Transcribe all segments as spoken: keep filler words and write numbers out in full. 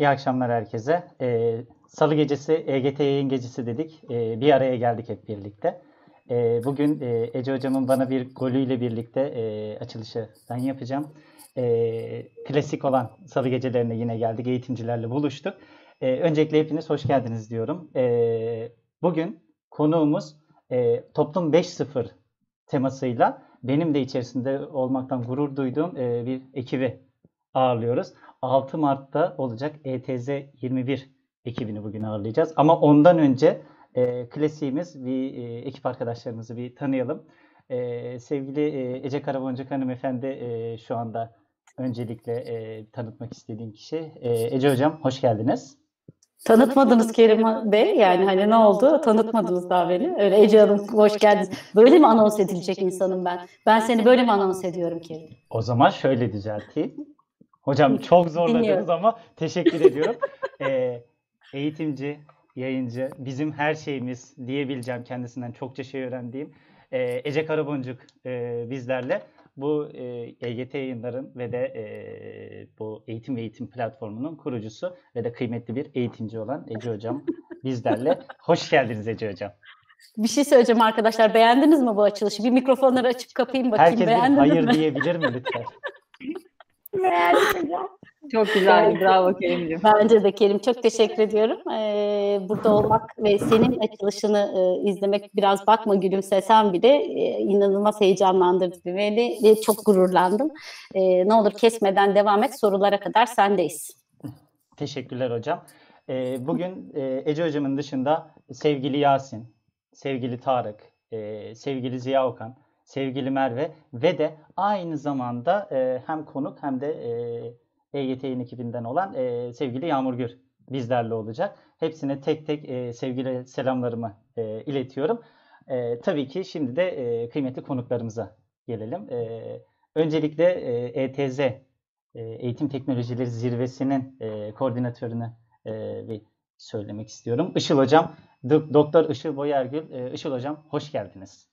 İyi akşamlar herkese. Ee, Salı gecesi E G T yayın gecesi dedik. Ee, bir araya geldik hep birlikte. Ee, bugün e, Ece hocamın bana bir golüyle birlikte e, açılışı ben yapacağım. E, klasik olan Salı gecelerine yine geldik. Eğitimcilerle buluştuk. E, öncelikle hepiniz hoş geldiniz diyorum. E, bugün konuğumuz e, Toplum beş nokta sıfır temasıyla benim de içerisinde olmaktan gurur duyduğum e, bir ekibi ağırlıyoruz. altı Mart'ta olacak E T Z yirmi bir ekibini bugün ağırlayacağız. Ama ondan önce e, klasiğimiz bir e, ekip arkadaşlarımızı bir tanıyalım. E, sevgili e, Ece Karaboncuk hanımefendi e, şu anda öncelikle e, tanıtmak istediğim kişi. E, Ece hocam hoş geldiniz. Tanıtmadınız Kerim Bey. Yani hani ne oldu? Tanıtmadınız daha beni. Öyle Ece Hanım hoş geldiniz. Böyle mi anons edilecek insanım ben? Ben seni böyle mi anons ediyorum Kerim? O zaman şöyle düzelteyim. Hocam çok zorladınız. Bilmiyorum. Ama teşekkür ediyorum. ee, eğitimci, yayıncı, bizim her şeyimiz diyebileceğim, kendisinden çokça şey öğrendiğim ee, Ece Karaboncuk e, bizlerle bu e, E G T yayınların ve de e, bu eğitim ve eğitim platformunun kurucusu ve de kıymetli bir eğitimci olan Ece hocam bizlerle. Hoş geldiniz Ece hocam. Bir şey söyleyeceğim arkadaşlar, beğendiniz mi bu açılışı? Bir mikrofonları açıp kapayım bakayım. Herkes beğendiniz mi? Herkes hayır diyebilir mi lütfen? Çok güzel, bravo Kerim'ciğim. Bence de Kerim, çok teşekkür ediyorum. Ee, burada olmak ve senin açılışını e, izlemek, biraz bakma gülümsesem bile e, inanılmaz heyecanlandırdı beni ve çok gururlandım. E, ne olur kesmeden devam et, sorulara kadar sendeyiz. Teşekkürler hocam. E, bugün e, Ece hocamın dışında sevgili Yasin, sevgili Tarık, e, sevgili Ziya Okan, sevgili Merve ve de aynı zamanda e, hem konuk hem de e, E G T yayın ekibinden olan e, sevgili Yağmur Gür bizlerle olacak. Hepsine tek tek e, sevgili selamlarımı e, iletiyorum. E, tabii ki şimdi de e, kıymetli konuklarımıza gelelim. E, öncelikle e, E T Z e, Eğitim Teknolojileri Zirvesi'nin e, koordinatörünü e, bir söylemek istiyorum. Işıl Hocam, Doktor Işıl Boyargül. E, Işıl Hocam hoş geldiniz.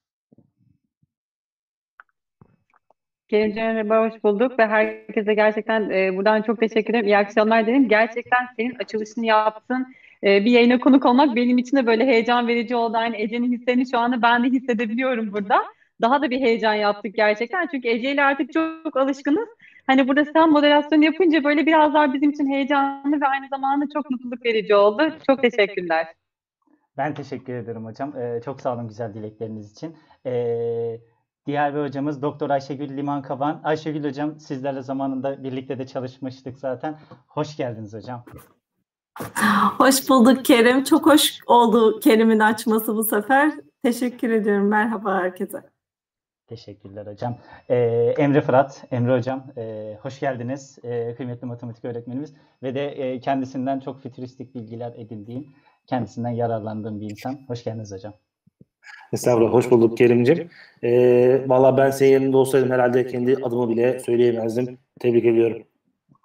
Kerimciğim merhaba, hoş bulduk ve herkese gerçekten e, buradan çok teşekkür ederim. İyi akşamlar dedim. Gerçekten senin açılışını yaptın. E, bir yayına konuk olmak benim için de böyle heyecan verici oldu. Yani Ece'nin hislerini şu anda ben de hissedebiliyorum burada. Daha da bir heyecan yaptık gerçekten. Çünkü Ece ile artık çok alışkınız. Hani burada sen moderasyon yapınca böyle biraz daha bizim için heyecanlı ve aynı zamanda çok mutluluk verici oldu. Çok teşekkürler. Ben teşekkür ederim hocam. Ee, çok sağ olun güzel dilekleriniz için. Ee... Diğer bir hocamız Doktor Ayşegül Liman Kaban. Ayşegül hocam, sizlerle zamanında birlikte de çalışmıştık zaten. Hoş geldiniz hocam. Hoş bulduk Kerim. Çok hoş oldu Kerim'in açması bu sefer. Teşekkür ediyorum. Merhaba herkese. Teşekkürler hocam. Ee, Emre Fırat, Emre hocam. E, hoş geldiniz. E, kıymetli matematik öğretmenimiz ve de e, kendisinden çok fütüristik bilgiler edindiğim, kendisinden yararlandığım bir insan. Hoş geldiniz hocam. Estağfurullah, hoş bulduk Kerim'ciğim. Ee, Valla ben senin yanında olsaydım herhalde kendi adımı bile söyleyemezdim. Tebrik ediyorum.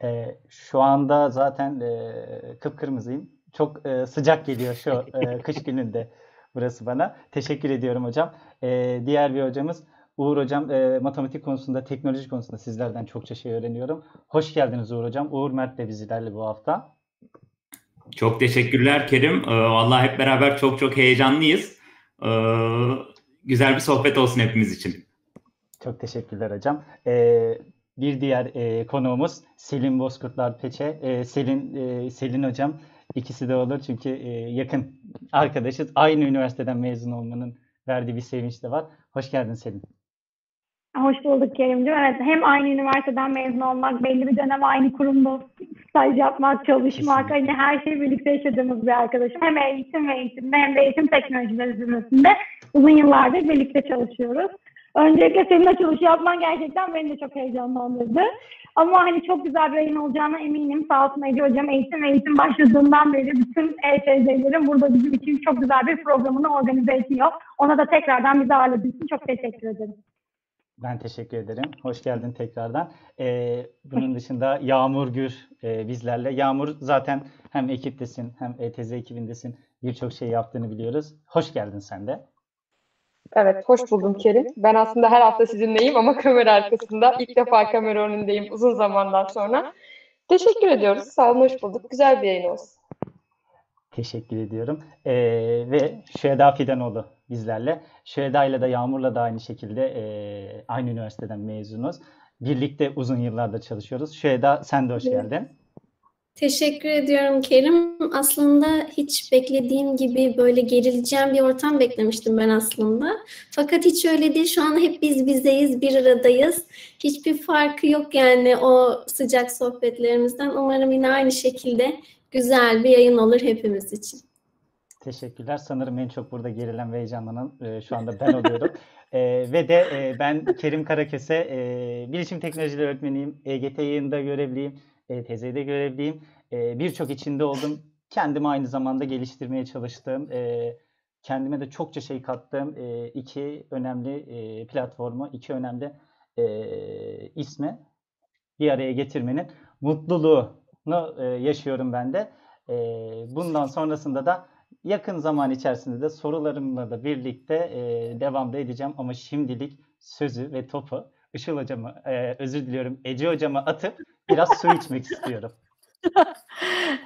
Ee, şu anda zaten e, kıpkırmızıyım. Çok e, sıcak geliyor şu e, kış gününde burası bana. Teşekkür ediyorum hocam. E, diğer bir hocamız Uğur hocam. E, matematik konusunda, teknoloji konusunda sizlerden çokça şey öğreniyorum. Hoş geldiniz Uğur hocam. Uğur Mert de bizlerle bu hafta. Çok teşekkürler Kerim. E, Valla hep beraber çok çok heyecanlıyız. Ee, güzel bir sohbet olsun hepimiz için. Çok teşekkürler hocam. Ee, bir diğer e, konuğumuz Selin Bozkurtlar Peçe. Ee, Selin e, Selin hocam, ikisi de olur çünkü e, yakın arkadaşız. Aynı üniversiteden mezun olmanın verdiği bir sevinç de var. Hoş geldin Selin. Hoş bulduk Kerimciğim. Evet, hem aynı üniversiteden mezun olmak, belli bir dönem aynı kurumda staj yapmak, çalışmak, hani her şeyi birlikte yaşadığımız bir arkadaşım. Hem eğitim ve eğitimde hem de eğitim teknolojileri zirvesinde uzun yıllardır birlikte çalışıyoruz. Öncelikle senin açılışı yapman gerçekten beni de çok heyecanlandırdı. Ama hani çok güzel bir yayın olacağına eminim. Sağ olsun Ece hocam, eğitim ve eğitim başladığından beri bütün E T Z'lerin burada bizim için çok güzel bir programını organize ediyor. Ona da tekrardan bizi ağırladığı için çok teşekkür ederim. Ben teşekkür ederim. Hoş geldin tekrardan. Ee, bunun dışında Yağmur Gür e, bizlerle. Yağmur, zaten hem ekiptesin hem E T Z ekibindesin. Birçok şey yaptığını biliyoruz. Hoş geldin sen de. Evet, hoş buldum Kerim. Ben aslında her hafta sizinleyim ama kamera arkasında ilk defa kamera önündeyim uzun zamandan sonra. Teşekkür ediyoruz. Sağ olun, hoş bulduk. Güzel bir yayın olsun. Teşekkür ediyorum. Ee, ve Şuheda Fidanoğlu bizlerle. Şuheda ile de Yağmur'la da aynı şekilde e, aynı üniversiteden mezunuz. Birlikte uzun yıllarda çalışıyoruz. Şuheda, sen de hoş geldin. Teşekkür ediyorum Kerim. Aslında hiç beklediğim gibi böyle gerileceğim bir ortam beklemiştim ben aslında. Fakat hiç öyle değil. Şu an hep biz bizeyiz, bir aradayız. Hiçbir farkı yok yani o sıcak sohbetlerimizden. Umarım yine aynı şekilde güzel bir yayın olur hepimiz için. Teşekkürler. Sanırım en çok burada gerilen ve heyecanlanan e, şu anda ben oluyorum. e, ve de e, ben Kerim Karaköse, e, bilişim teknolojileri öğretmeniyim. E G T yayında görevliyim. E T Z'de görevliyim. E, Birçok içinde oldum. Kendimi aynı zamanda geliştirmeye çalıştığım, e, kendime de çokça şey kattığım e, iki önemli e, platformu, iki önemli e, ismi bir araya getirmenin mutluluğunu e, yaşıyorum ben de. E, bundan sonrasında da yakın zaman içerisinde de sorularımla da birlikte e, devam da edeceğim. Ama şimdilik sözü ve topu Işıl hocama, e, özür diliyorum Ece hocama atıp biraz su içmek istiyorum.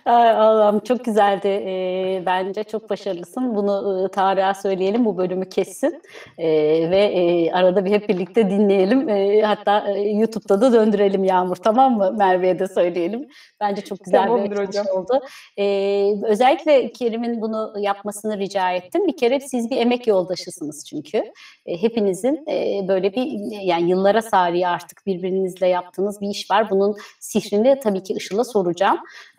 Allah'ım çok güzeldi. E, bence çok başarılısın. Bunu e, Tarık'a söyleyelim. Bu bölümü kessin. E, ve e, arada bir hep birlikte dinleyelim. E, hatta e, YouTube'da da döndürelim Yağmur. Tamam mı? Merve'ye de söyleyelim. Bence çok güzel tamamdır bir çalışma oldu. E, özellikle Kerim'in bunu yapmasını rica ettim. Bir kere siz bir emek yoldaşısınız çünkü. E, hepinizin e, böyle bir yani yıllara sariye artık birbirinizle yaptığınız bir iş var. Bunun sihrini tabii ki Işıl'a soracağım.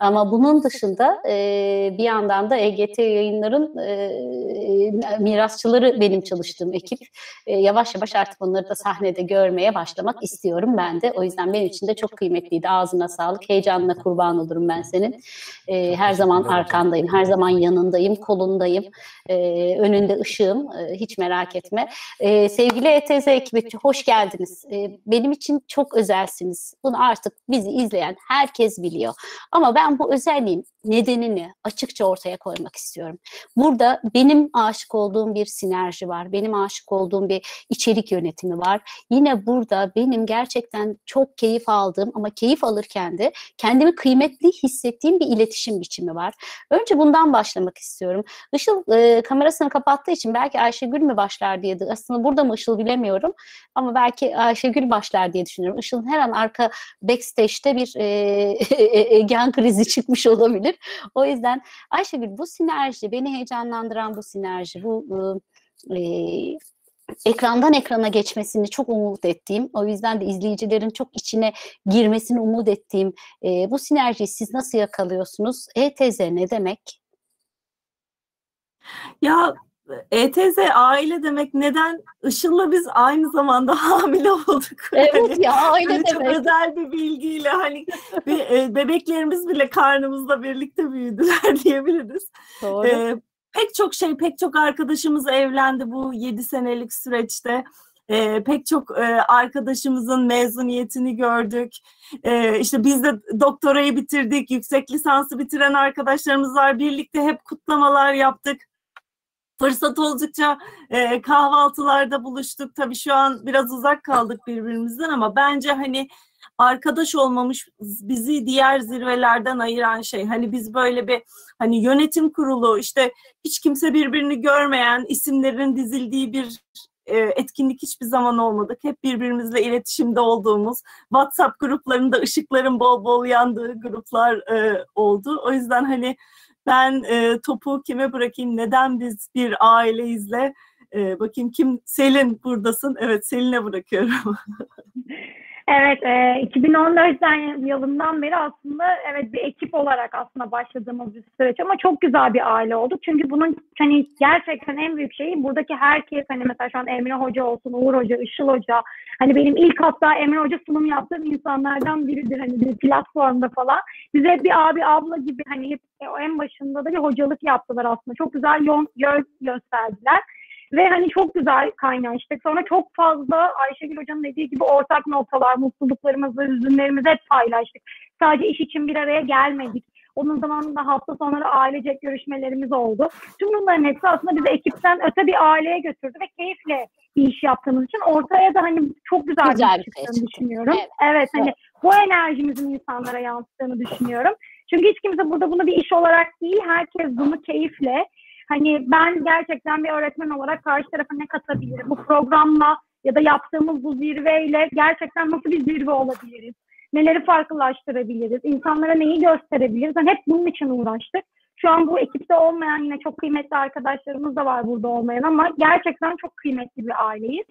Ama bunun dışında e, bir yandan da E G T yayınların e, mirasçıları benim çalıştığım ekip. E, yavaş yavaş artık onları da sahnede görmeye başlamak istiyorum ben de. O yüzden benim için de çok kıymetliydi. Ağzına sağlık. Heyecanına kurban olurum ben senin. E, her zaman arkandayım. Her zaman yanındayım. Kolundayım. E, önünde ışığım. E, hiç merak etme. E, sevgili E T Z ekibi hoş geldiniz. E, benim için çok özelsiniz. Bunu artık bizi izleyen herkes biliyor. Ama ben bu özelliğin nedenini açıkça ortaya koymak istiyorum. Burada benim aşık olduğum bir sinerji var. Benim aşık olduğum bir içerik yönetimi var. Yine burada benim gerçekten çok keyif aldığım ama keyif alırken de kendimi kıymetli hissettiğim bir iletişim biçimi var. Önce bundan başlamak istiyorum. Işıl e, kamerasını kapattığı için belki Ayşegül mü başlar diye, aslında burada mı Işıl bilemiyorum ama belki Ayşegül başlar diye düşünüyorum. Işıl'ın her an arka backstage'te bir e, gen krizi çıkmış olabilir. O yüzden Ayşegül, bu sinerji, beni heyecanlandıran bu sinerji, bu e, ekrandan ekrana geçmesini çok umut ettiğim, o yüzden de izleyicilerin çok içine girmesini umut ettiğim e, bu sinerjiyi siz nasıl yakalıyorsunuz? E T Z ne demek? Ya E T Z aile demek. Neden? Işıl'la biz aynı zamanda hamile olduk. Evet yani, ya aile yani demek. Çok özel bir bilgiyle hani bebeklerimiz bile karnımızla birlikte büyüdüler diyebiliriz. Doğru. Ee, pek çok şey, pek çok arkadaşımız evlendi bu yedi senelik süreçte. Ee, pek çok e, arkadaşımızın mezuniyetini gördük. Ee, işte biz de doktorayı bitirdik, yüksek lisansı bitiren arkadaşlarımız var. Birlikte hep kutlamalar yaptık. Fırsat oldukça e, kahvaltılarda buluştuk. Tabii şu an biraz uzak kaldık birbirimizden ama bence hani arkadaş olmamış bizi diğer zirvelerden ayıran şey. Hani biz böyle bir hani yönetim kurulu, işte hiç kimse birbirini görmeyen isimlerin dizildiği bir e, etkinlik hiçbir zaman olmadık. Hep birbirimizle iletişimde olduğumuz, WhatsApp gruplarında ışıkların bol bol yandığı gruplar e, oldu. O yüzden hani ben e, topu kime bırakayım? Neden biz bir aileyizle? E, bakayım kim? Selin, buradasın. Evet, Selin'e bırakıyorum. Evet, e, iki bin on dörtten yılından beri aslında evet bir ekip olarak aslında başladığımız bir süreç ama çok güzel bir aile olduk. Çünkü bunun hani gerçekten en büyük şeyi buradaki herkes, hani mesela şu an Emre Hoca olsun, Uğur Hoca, Işıl Hoca, hani benim ilk hatta Emre Hoca sunum yaptığım insanlardan biridir hani bir platformda falan. Bize hep bir abi abla gibi hani hep en başında da bir hocalık yaptılar aslında. Çok güzel yol gösterdiler. Ve hani çok güzel kaynaştık. Sonra çok fazla Ayşegül Hoca'nın dediği gibi ortak noktalar, mutluluklarımızı, üzüntülerimizi hep paylaştık. Sadece iş için bir araya gelmedik. Onun zamanında hafta sonları ailecek görüşmelerimiz oldu. Tüm bunların hepsi aslında bizi ekipten öte bir aileye götürdü ve keyifle bir iş yaptığımız için ortaya da hani çok güzel, güzel bir şey çıktığını düşünüyorum. Evet, evet, evet. Hani bu enerjimizin insanlara yansıttığını düşünüyorum. Çünkü hiç kimse burada bunu bir iş olarak değil, herkes bunu keyifle, hani ben gerçekten bir öğretmen olarak karşı tarafa ne katabilirim? Bu programla ya da yaptığımız bu zirveyle gerçekten nasıl bir zirve olabiliriz? Neleri farklılaştırabiliriz? İnsanlara neyi gösterebiliriz? Yani hep bunun için uğraştık. Şu an bu ekipte olmayan yine çok kıymetli arkadaşlarımız da var burada olmayan ama gerçekten çok kıymetli bir aileyiz.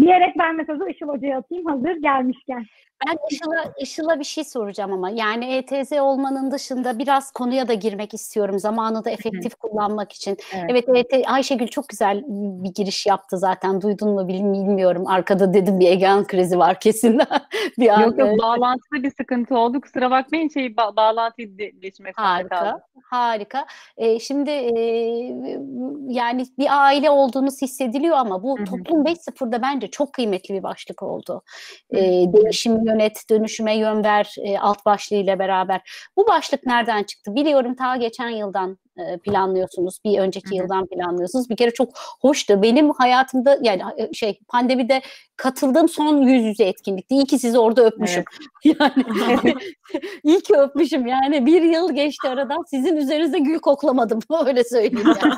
Diyerek ben mesela Işıl Hoca'ya atayım hazır gelmişken. Ben Işıl'a, Işıl'a bir şey soracağım ama yani E T Z olmanın dışında biraz konuya da girmek istiyorum zamanı da efektif kullanmak için. Evet, evet Ayşegül çok güzel bir giriş yaptı zaten, duydun mu bilmiyorum, arkada dedim bir Egean krizi var kesin. Bir an, yok yok evet. Bağlantıda bir sıkıntı oldu, kusura bakmayın şey ba- bağlantıyı geçmek zorunda kaldım. Harika harika ee, şimdi e, yani bir aile olduğunuz hissediliyor ama bu Toplum beş nokta sıfırda bence çok kıymetli bir başlık oldu. Ee, değişim yönet, dönüşüme yön ver e, alt başlığıyla beraber. Bu başlık nereden çıktı? Biliyorum ta geçen yıldan e, planlıyorsunuz. Bir önceki Hı-hı. yıldan planlıyorsunuz. Bir kere çok hoştu. Benim hayatımda yani şey pandemide katıldığım son yüz yüze etkinlikti. İyi ki sizi orada öpmüşüm. Evet. Yani iyi ki öpmüşüm. Yani bir yıl geçti aradan. Sizin üzerinize gül koklamadım. Öyle söyleyeyim yani.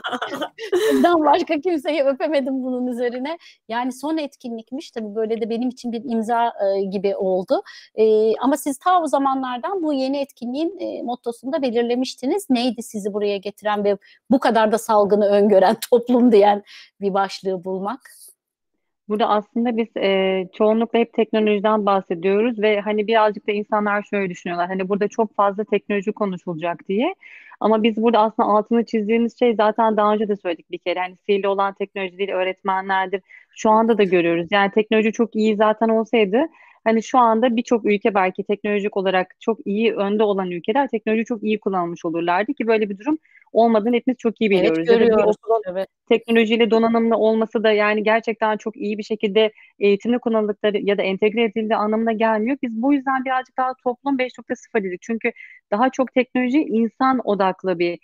Bundan başka kimseyi öpemedim bunun üzerine. Yani son etkinlikmiş. Tabii böyle de benim için bir imza e, gibi oldu. Oldu. Ee, ama siz ta o zamanlardan bu yeni etkinliğin e, mottosunu da belirlemiştiniz. Neydi sizi buraya getiren ve bu kadar da salgını öngören toplum diyen bir başlığı bulmak? Burada aslında biz e, çoğunlukla hep teknolojiden bahsediyoruz ve hani birazcık da insanlar şöyle düşünüyorlar. Hani burada çok fazla teknoloji konuşulacak diye. Ama biz burada aslında altını çizdiğimiz şey zaten daha önce de söyledik bir kere. Hani sihirli olan teknoloji değil, öğretmenlerdir. Şu anda da görüyoruz. Yani teknoloji çok iyi zaten olsaydı hani şu anda birçok ülke belki teknolojik olarak çok iyi önde olan ülkeler teknoloji çok iyi kullanmış olurlardı ki böyle bir durum olmadığını hepimiz çok iyi biliyoruz. Evet, görüyoruz. Evet. Teknolojiyle donanımlı olması da yani gerçekten çok iyi bir şekilde eğitimli kullanıldıkları ya da entegre edildiği anlamına gelmiyor. Biz bu yüzden birazcık daha toplum beş nokta sıfır dedik. Çünkü daha çok teknoloji insan odaklı bir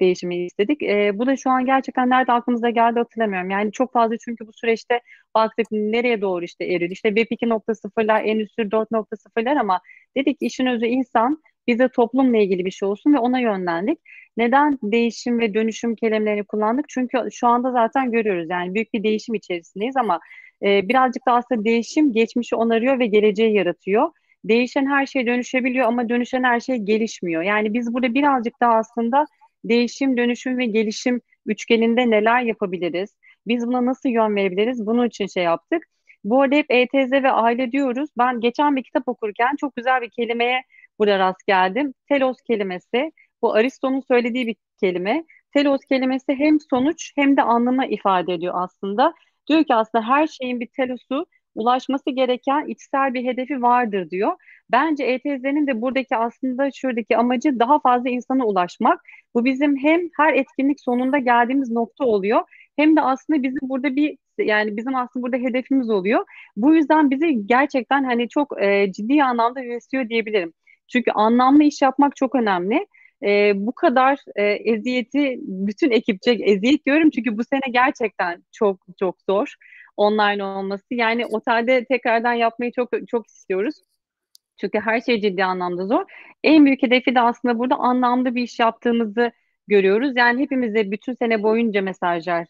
değişimi istedik. E, bu da şu an gerçekten nerede aklımıza geldi hatırlamıyorum. Yani çok fazla çünkü bu süreçte baktık nereye doğru işte eridi. İşte Web iki nokta sıfırlar, Endüstri dört nokta sıfırlar ama dedik işin özü insan, bize toplumla ilgili bir şey olsun ve ona yönlendik. Neden değişim ve dönüşüm kelimelerini kullandık? Çünkü şu anda zaten görüyoruz yani büyük bir değişim içerisindeyiz ama e, birazcık da aslında değişim geçmişi onarıyor ve geleceği yaratıyor. Değişen her şey dönüşebiliyor ama dönüşen her şey gelişmiyor. Yani biz burada birazcık daha aslında değişim, dönüşüm ve gelişim üçgeninde neler yapabiliriz? Biz buna nasıl yön verebiliriz? Bunun için şey yaptık. Bu arada hep E T Z ve aile diyoruz. Ben geçen bir kitap okurken çok güzel bir kelimeye burada rast geldim. Telos kelimesi. Bu Aristo'nun söylediği bir kelime. Telos kelimesi hem sonuç hem de anlamı ifade ediyor aslında. Diyor ki aslında her şeyin bir telosu, ulaşması gereken içsel bir hedefi vardır diyor. Bence E T Z'nin de buradaki aslında şuradaki amacı daha fazla insana ulaşmak. Bu bizim hem her etkinlik sonunda geldiğimiz nokta oluyor hem de aslında bizim burada bir yani bizim aslında burada hedefimiz oluyor. Bu yüzden bizi gerçekten hani çok e, ciddi anlamda besliyor diyebilirim. Çünkü anlamlı iş yapmak çok önemli. E, bu kadar e, eziyeti bütün ekipçe eziyet diyorum çünkü bu sene gerçekten çok çok zor. Online olması yani otelde tekrardan yapmayı çok çok istiyoruz. Çünkü her şey ciddi anlamda zor. En büyük hedefi de aslında burada anlamlı bir iş yaptığımızı görüyoruz. Yani hepimize bütün sene boyunca mesajlar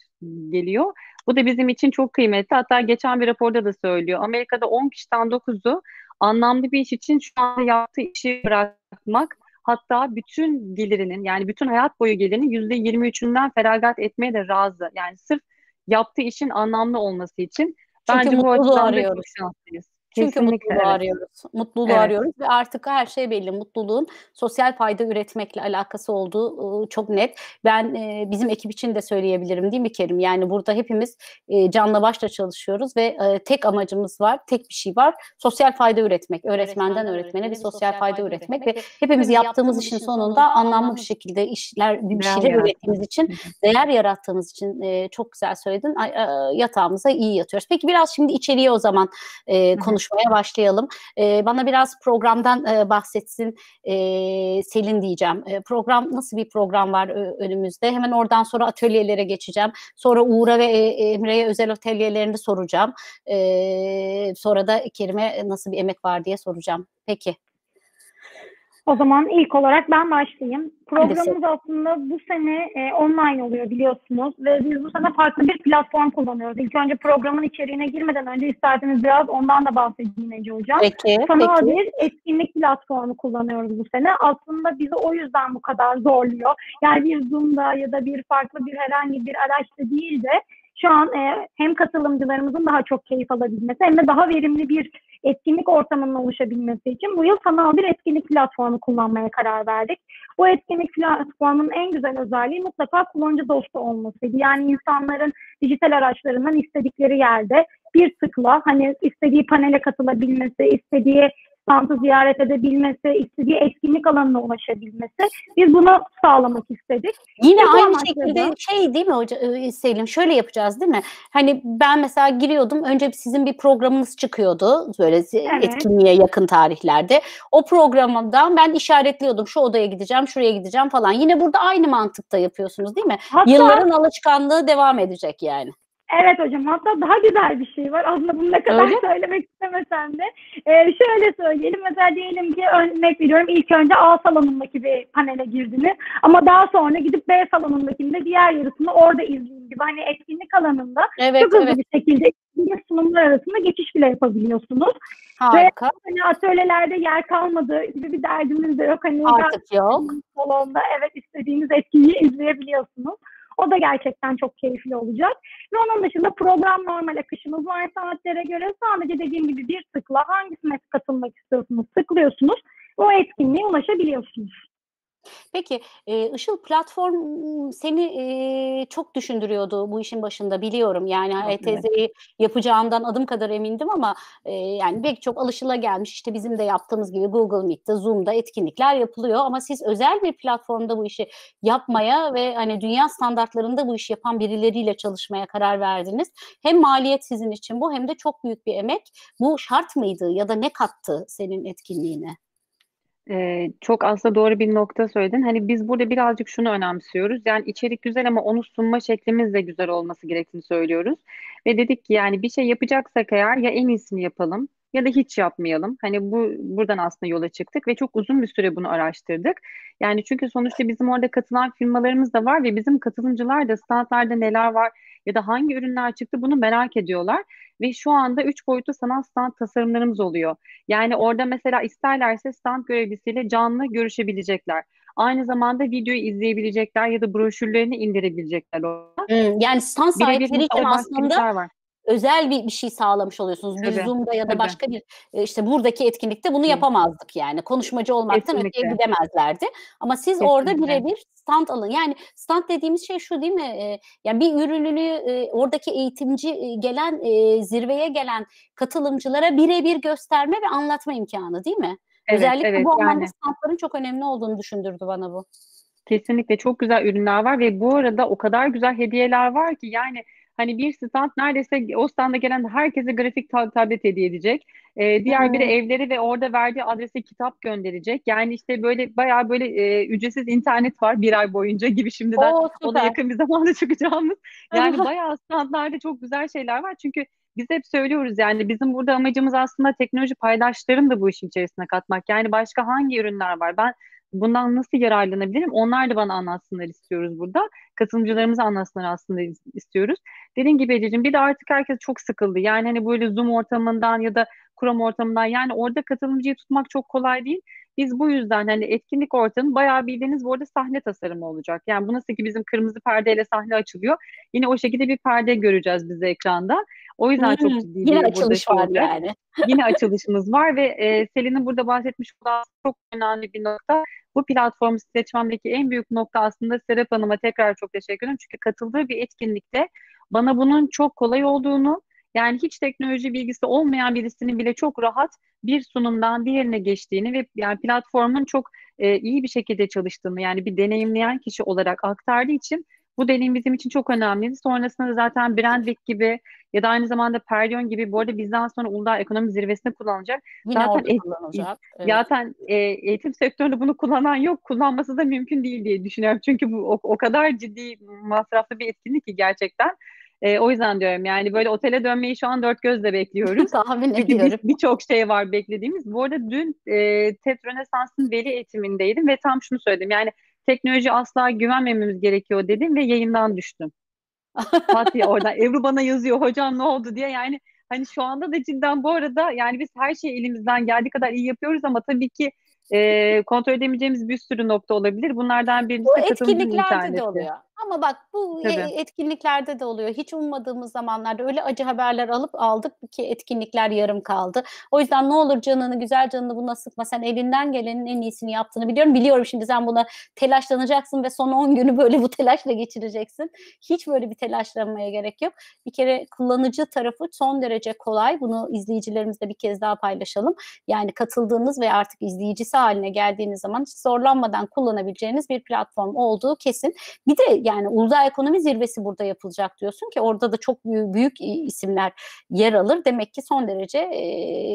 geliyor. Bu da bizim için çok kıymetli. Hatta geçen bir raporda da söylüyor. Amerika'da on kişiden dokuzu anlamlı bir iş için şu anda yaptığı işi bırakmak, hatta bütün gelirinin yani bütün hayat boyu gelirinin yüzde yirmi üçünden feragat etmeye de razı. Yani sırf yaptığı işin anlamlı olması için. Çünkü bence mutluluğu arıyoruz. Çünkü mutluluğu evet. arıyoruz. Mutluluğu evet. arıyoruz ve artık her şey belli. Mutluluğun sosyal fayda üretmekle alakası olduğu çok net. Ben bizim ekip için de söyleyebilirim değil mi Kerim? Yani burada hepimiz canla başla çalışıyoruz ve tek amacımız var, tek bir şey var. Sosyal fayda üretmek. Öğretmenden öğretmene bir sosyal fayda üretmek ve hepimiz yaptığımız işin sonunda anlamlı bir şekilde işler, bir şeyler ürettiğimiz için, değer yarattığımız için çok güzel söyledin. Yatağımıza iyi yatıyoruz. Peki biraz şimdi içeriye o zaman konuşalım. konuşmaya başlayalım. E, bana biraz programdan e, bahsetsin e, Selin diyeceğim. E, program nasıl bir program var e, önümüzde? Hemen oradan sonra atölyelere geçeceğim. Sonra Uğur'a ve e, Emre'ye özel atölyelerini soracağım. E, sonra da Kerim'e nasıl bir emek var diye soracağım. Peki. O zaman ilk olarak ben başlayayım. Programımız aslında bu sene e, online oluyor biliyorsunuz ve biz bu sene farklı bir platform kullanıyoruz. İlk önce programın içeriğine girmeden önce isterseniz biraz ondan da bahsedeyim Ece Hocam. Peki, Sanal peki. bir etkinlik platformu kullanıyoruz bu sene. Aslında bizi o yüzden bu kadar zorluyor. Yani bir Zoom'da ya da bir farklı bir herhangi bir araçta değil de şu an e, hem katılımcılarımızın daha çok keyif alabilmesi hem de daha verimli bir etkinlik ortamının oluşabilmesi için bu yıl sanal bir etkinlik platformu kullanmaya karar verdik. Bu etkinlik platformunun en güzel özelliği mutlaka kullanıcı dostu olmasıydı. Yani insanların dijital araçlarından istedikleri yerde bir tıkla hani istediği panele katılabilmesi, istediği standı ziyaret edebilmesi, istediği etkinlik alanına ulaşabilmesi. Biz bunu sağlamak istedik. Yine Biz aynı şekilde da... şey değil mi hoca, Selim? Şöyle yapacağız değil mi? Hani ben mesela giriyordum. Önce sizin bir programınız çıkıyordu. Böyle evet. etkinliğe yakın tarihlerde. O programdan ben işaretliyordum. Şu odaya gideceğim, şuraya gideceğim falan. Yine burada aynı mantıkta yapıyorsunuz değil mi? Hatta... Yılların alışkanlığı devam edecek yani. Evet hocam, hatta daha güzel bir şey var. Aslında bunu ne kadar Öyle. söylemek istemesem de. Ee, şöyle söyleyelim. Mesela diyelim ki örnek veriyorum. İlk önce A salonundaki bir panele girdiniz. Ama daha sonra gidip B salonundakinde diğer yarısını orada izleyin gibi. Hani etkinlik alanında evet, çok hızlı evet. bir şekilde sunumlar arasında geçiş bile yapabiliyorsunuz. Harika. Ve hani atölyelerde yer kalmadığı gibi bir derdimiz de yok. Hani artık yok. Salonda evet istediğiniz etkinliği izleyebiliyorsunuz. O da gerçekten çok keyifli olacak. Ve onun dışında program normal akışımız var saatlere göre. Sadece dediğim gibi bir tıkla hangisine katılmak istiyorsunuz tıklıyorsunuz. O etkinliğe ulaşabiliyorsunuz. Peki Işıl, platform seni çok düşündürüyordu bu işin başında biliyorum. Yani evet, E T Z'yi evet. yapacağımdan adım kadar emindim ama yani pek çok alışılagelmiş işte bizim de yaptığımız gibi Google Meet'te, Zoom'da etkinlikler yapılıyor ama siz özel bir platformda bu işi yapmaya ve hani dünya standartlarında bu işi yapan birileriyle çalışmaya karar verdiniz. Hem maliyet sizin için bu hem de çok büyük bir emek. Bu şart mıydı ya da ne kattı senin etkinliğine? Ee, çok aslında doğru bir nokta söyledin. Hani biz burada birazcık şunu önemsiyoruz. Yani içerik güzel ama onu sunma şeklimiz de güzel olması gerektiğini söylüyoruz. Ve dedik ki yani bir şey yapacaksak eğer ya en iyisini yapalım ya da hiç yapmayalım. Hani bu buradan aslında yola çıktık ve çok uzun bir süre bunu araştırdık. Yani çünkü sonuçta bizim orada katılan firmalarımız da var ve bizim katılımcılar da standlarda neler var ya da hangi ürünler çıktı bunu merak ediyorlar. Ve şu anda üç boyutlu sanal stand tasarımlarımız oluyor. Yani orada mesela isterlerse stand görevlisiyle canlı görüşebilecekler. Aynı zamanda videoyu izleyebilecekler ya da broşürlerini indirebilecekler orada. Hmm, yani stand sahipleri için aslında... Var. Özel bir, bir şey sağlamış oluyorsunuz. Bir tabii, Zoom'da ya da tabii. başka bir işte buradaki etkinlikte bunu yapamazdık yani. Konuşmacı olmaktan Kesinlikle. öteye gidemezlerdi. Ama siz Kesinlikle. orada birebir stand alın. Yani stand dediğimiz şey şu değil mi? Yani bir ürününü oradaki eğitimci gelen, zirveye gelen katılımcılara birebir gösterme ve anlatma imkanı değil mi? Evet, özellikle evet, bu anlamda yani. standların çok önemli olduğunu düşündürdü bana bu. Kesinlikle çok güzel ürünler var ve bu arada o kadar güzel hediyeler var ki yani hani bir stand neredeyse o standa gelen herkese grafik tab- tablet hediye edecek. Ee, diğer hmm. biri evleri ve orada verdiği adrese kitap gönderecek. Yani işte böyle bayağı böyle e, ücretsiz internet var bir ay boyunca gibi şimdiden. Oo, ona yakın bir zamanda çıkacağımız. Yani bayağı standlarda çok güzel şeyler var. Çünkü biz hep söylüyoruz yani bizim burada amacımız aslında teknoloji paydaşlarını da bu işin içerisine katmak. Yani başka hangi ürünler var? Ben bundan nasıl yararlanabilirim? Onlar da bana anlatsınlar istiyoruz burada. Katılımcılarımıza anlatsınlar aslında istiyoruz. Dediğim gibi Ececiğim bir de artık herkes çok sıkıldı. Yani hani böyle Zoom ortamından ya da Kuram ortamından yani orada katılımcıyı tutmak çok kolay değil. Biz bu yüzden hani etkinlik ortamı bayağı bildiğiniz bu arada sahne tasarımı olacak. Yani bu nasıl ki bizim kırmızı perdeyle sahne açılıyor. Yine o şekilde bir perde göreceğiz biz ekranda. O yüzden hmm, çok ciddi yine bir açılış var olacak. Yani. Yine açılışımız var ve e, Selin'in burada bahsetmiş olduğu çok önemli bir nokta. Bu platformu seçmemdeki en büyük nokta aslında Serap Hanım'a tekrar çok teşekkür ederim. Çünkü katıldığı bir etkinlikte bana bunun çok kolay olduğunu, yani hiç teknoloji bilgisi olmayan birisinin bile çok rahat bir sunumdan diğerine geçtiğini ve yani platformun çok e, iyi bir şekilde çalıştığını yani bir deneyimleyen kişi olarak aktardığı için Bu deneyim bizim için çok önemliydi. Sonrasında zaten Brandvik gibi ya da aynı zamanda Perlion gibi, bu arada bizden sonra Uludağ Ekonomi Zirvesi'nde kullanılacak. Yine zaten e- kullanılacak. Evet. Zaten e- eğitim sektöründe bunu kullanan yok, kullanması da mümkün değil diye düşünüyorum. Çünkü bu o, o kadar ciddi masraflı bir etkinlik ki gerçekten. E, o yüzden diyorum yani böyle otele dönmeyi şu an dört gözle bekliyoruz. Tahmin ediyorum. Birçok şey var beklediğimiz. Bu arada dün e, TED Rönesans'ın veri eğitimindeydim ve tam şunu söyledim. Yani teknoloji asla güvenmememiz gerekiyor dedim ve yayından düştüm. Fatih oradan Ebru bana yazıyor, hocam ne oldu diye. Yani hani şu anda da cidden bu arada yani biz her şeyi elimizden geldiği kadar iyi yapıyoruz ama tabii ki e, kontrol edemeyeceğimiz bir sürü nokta olabilir. Bunlardan birisi de katılımcının interneti. Bu etkinliklerde de oluyor. Ama bak bu Tabii. etkinliklerde de oluyor. Hiç ummadığımız zamanlarda öyle acı haberler alıp aldık ki etkinlikler yarım kaldı. O yüzden ne olur canını, güzel canını buna sıkma. Sen elinden gelenin en iyisini yaptığını biliyorum. Biliyorum şimdi sen buna telaşlanacaksın ve son on günü böyle bu telaşla geçireceksin. Hiç böyle bir telaşlanmaya gerek yok. Bir kere kullanıcı tarafı son derece kolay. Bunu izleyicilerimizle bir kez daha paylaşalım. Yani katıldığınız ve artık izleyicisi haline geldiğiniz zaman hiç zorlanmadan kullanabileceğiniz bir platform olduğu kesin. Bir de yani Yani Uludağ Ekonomi Zirvesi burada yapılacak diyorsun ki orada da çok büyük, büyük isimler yer alır. Demek ki son derece e,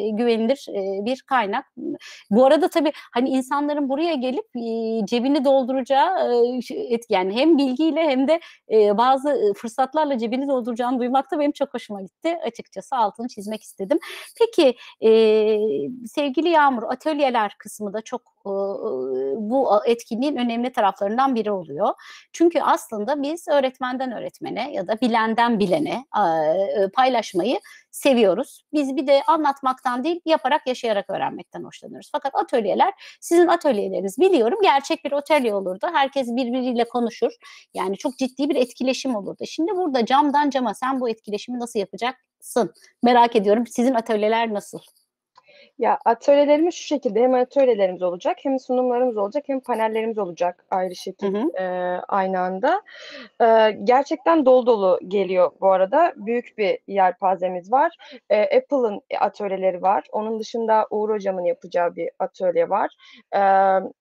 güvenilir e, bir kaynak. Bu arada tabii hani insanların buraya gelip e, cebini dolduracağı e, yani hem bilgiyle hem de e, bazı fırsatlarla cebini dolduracağını duymak da benim çok hoşuma gitti. Açıkçası altını çizmek istedim. Peki e, sevgili Yağmur, atölyeler kısmı da çok e, bu etkinliğin önemli taraflarından biri oluyor. Çünkü aslında Aslında biz öğretmenden öğretmene ya da bilenden bilene paylaşmayı seviyoruz. Biz bir de anlatmaktan değil, yaparak, yaşayarak öğrenmekten hoşlanıyoruz. Fakat atölyeler, sizin atölyeleriniz biliyorum gerçek bir atölye olurdu. Herkes birbiriyle konuşur. Yani çok ciddi bir etkileşim olurdu. Şimdi burada camdan cama sen bu etkileşimi nasıl yapacaksın? Merak ediyorum. Sizin atölyeler nasıl? Ya atölyelerimiz şu şekilde, hem atölyelerimiz olacak, hem sunumlarımız olacak, hem panellerimiz olacak ayrı şekil e, aynı anda. E, gerçekten dolu dolu geliyor bu arada. Büyük bir yelpazemiz var. E, Apple'ın atölyeleri var. Onun dışında Uğur Hocam'ın yapacağı bir atölye var. E,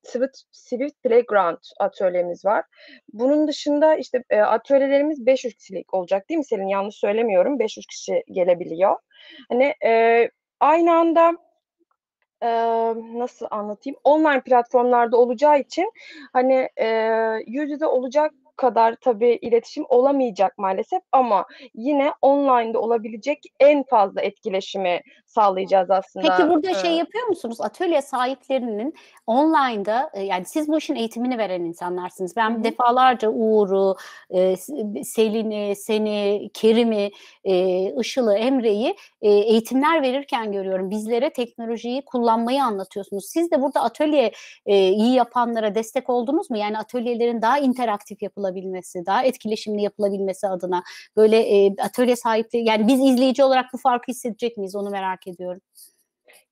Swift, Swift Playground atölyemiz var. Bunun dışında işte e, atölyelerimiz beş yüz kişilik olacak değil mi Selin? Yanlış söylemiyorum. beş yüz kişi gelebiliyor. Hani e, aynı anda Ee, nasıl anlatayım? Online platformlarda olacağı için hani e, yüz yüze olacak kadar tabii iletişim olamayacak maalesef ama yine online'da olabilecek en fazla etkileşimi sağlayacağız aslında. Peki burada ee, şey yapıyor musunuz? Atölye sahiplerinin online'da, yani siz bu işin eğitimini veren insanlarsınız. Ben hı. defalarca Uğur'u, e, Selin'i, seni, Kerim'i, e, Işıl'ı, Emre'yi e, eğitimler verirken görüyorum. Bizlere teknolojiyi kullanmayı anlatıyorsunuz. Siz de burada atölye e, iyi yapanlara destek oldunuz mu? Yani atölyelerin daha interaktif yapılabilmesi, daha etkileşimli yapılabilmesi adına böyle e, atölye sahipleri, yani biz izleyici olarak bu farkı hissedecek miyiz, onu merak ediyorum.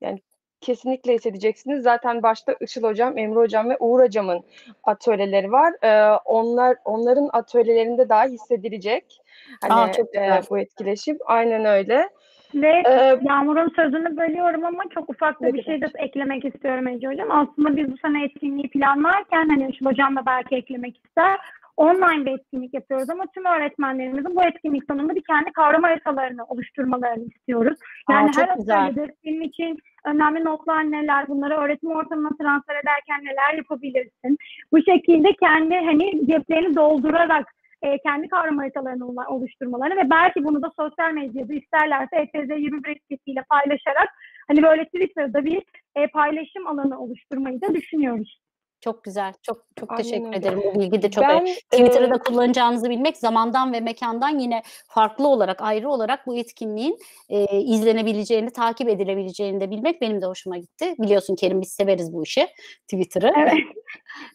Yani kesinlikle hissedeceksiniz. Zaten başta Işıl Hocam, Emre Hocam ve Uğur Hocam'ın atölyeleri var. Ee, onlar onların atölyelerinde daha hissedilecek. Hani Aa, çok güzel. E, bu etkileşim aynen öyle. Ve ee, Yağmur'un sözünü bölüyorum ama çok ufak da bir şey de eklemek istiyorum Ece Hocam. Aslında biz bu sene etkinliği planlarken hani Işıl Hocam da belki eklemek ister. Online bir etkinlik yapıyoruz ama tüm öğretmenlerimizin bu etkinlik sonunda bir kendi kavrama haritalarını oluşturmalarını istiyoruz. Yani Aa, her öğretmenin senin için önemli notlar neler, bunları öğretim ortamına transfer ederken neler yapabilirsin. Bu şekilde kendi hani ceplerini doldurarak e, kendi kavrama haritalarını oluşturmalarını ve belki bunu da sosyal medyada isterlerse E T Z yirmi bir etiketiyle paylaşarak hani böyle Twitter'da bir e, paylaşım alanı oluşturmayı da düşünüyoruz. Çok güzel. Çok çok Aynen teşekkür öyle. ederim. Bu bilgi de çok ben, Twitter'ı e... da kullanacağınızı bilmek, zamandan ve mekandan yine farklı olarak, ayrı olarak bu etkinliğin e, izlenebileceğini, takip edilebileceğini de bilmek benim de hoşuma gitti. Biliyorsun Kerim, biz severiz bu işi, Twitter'ı. Evet.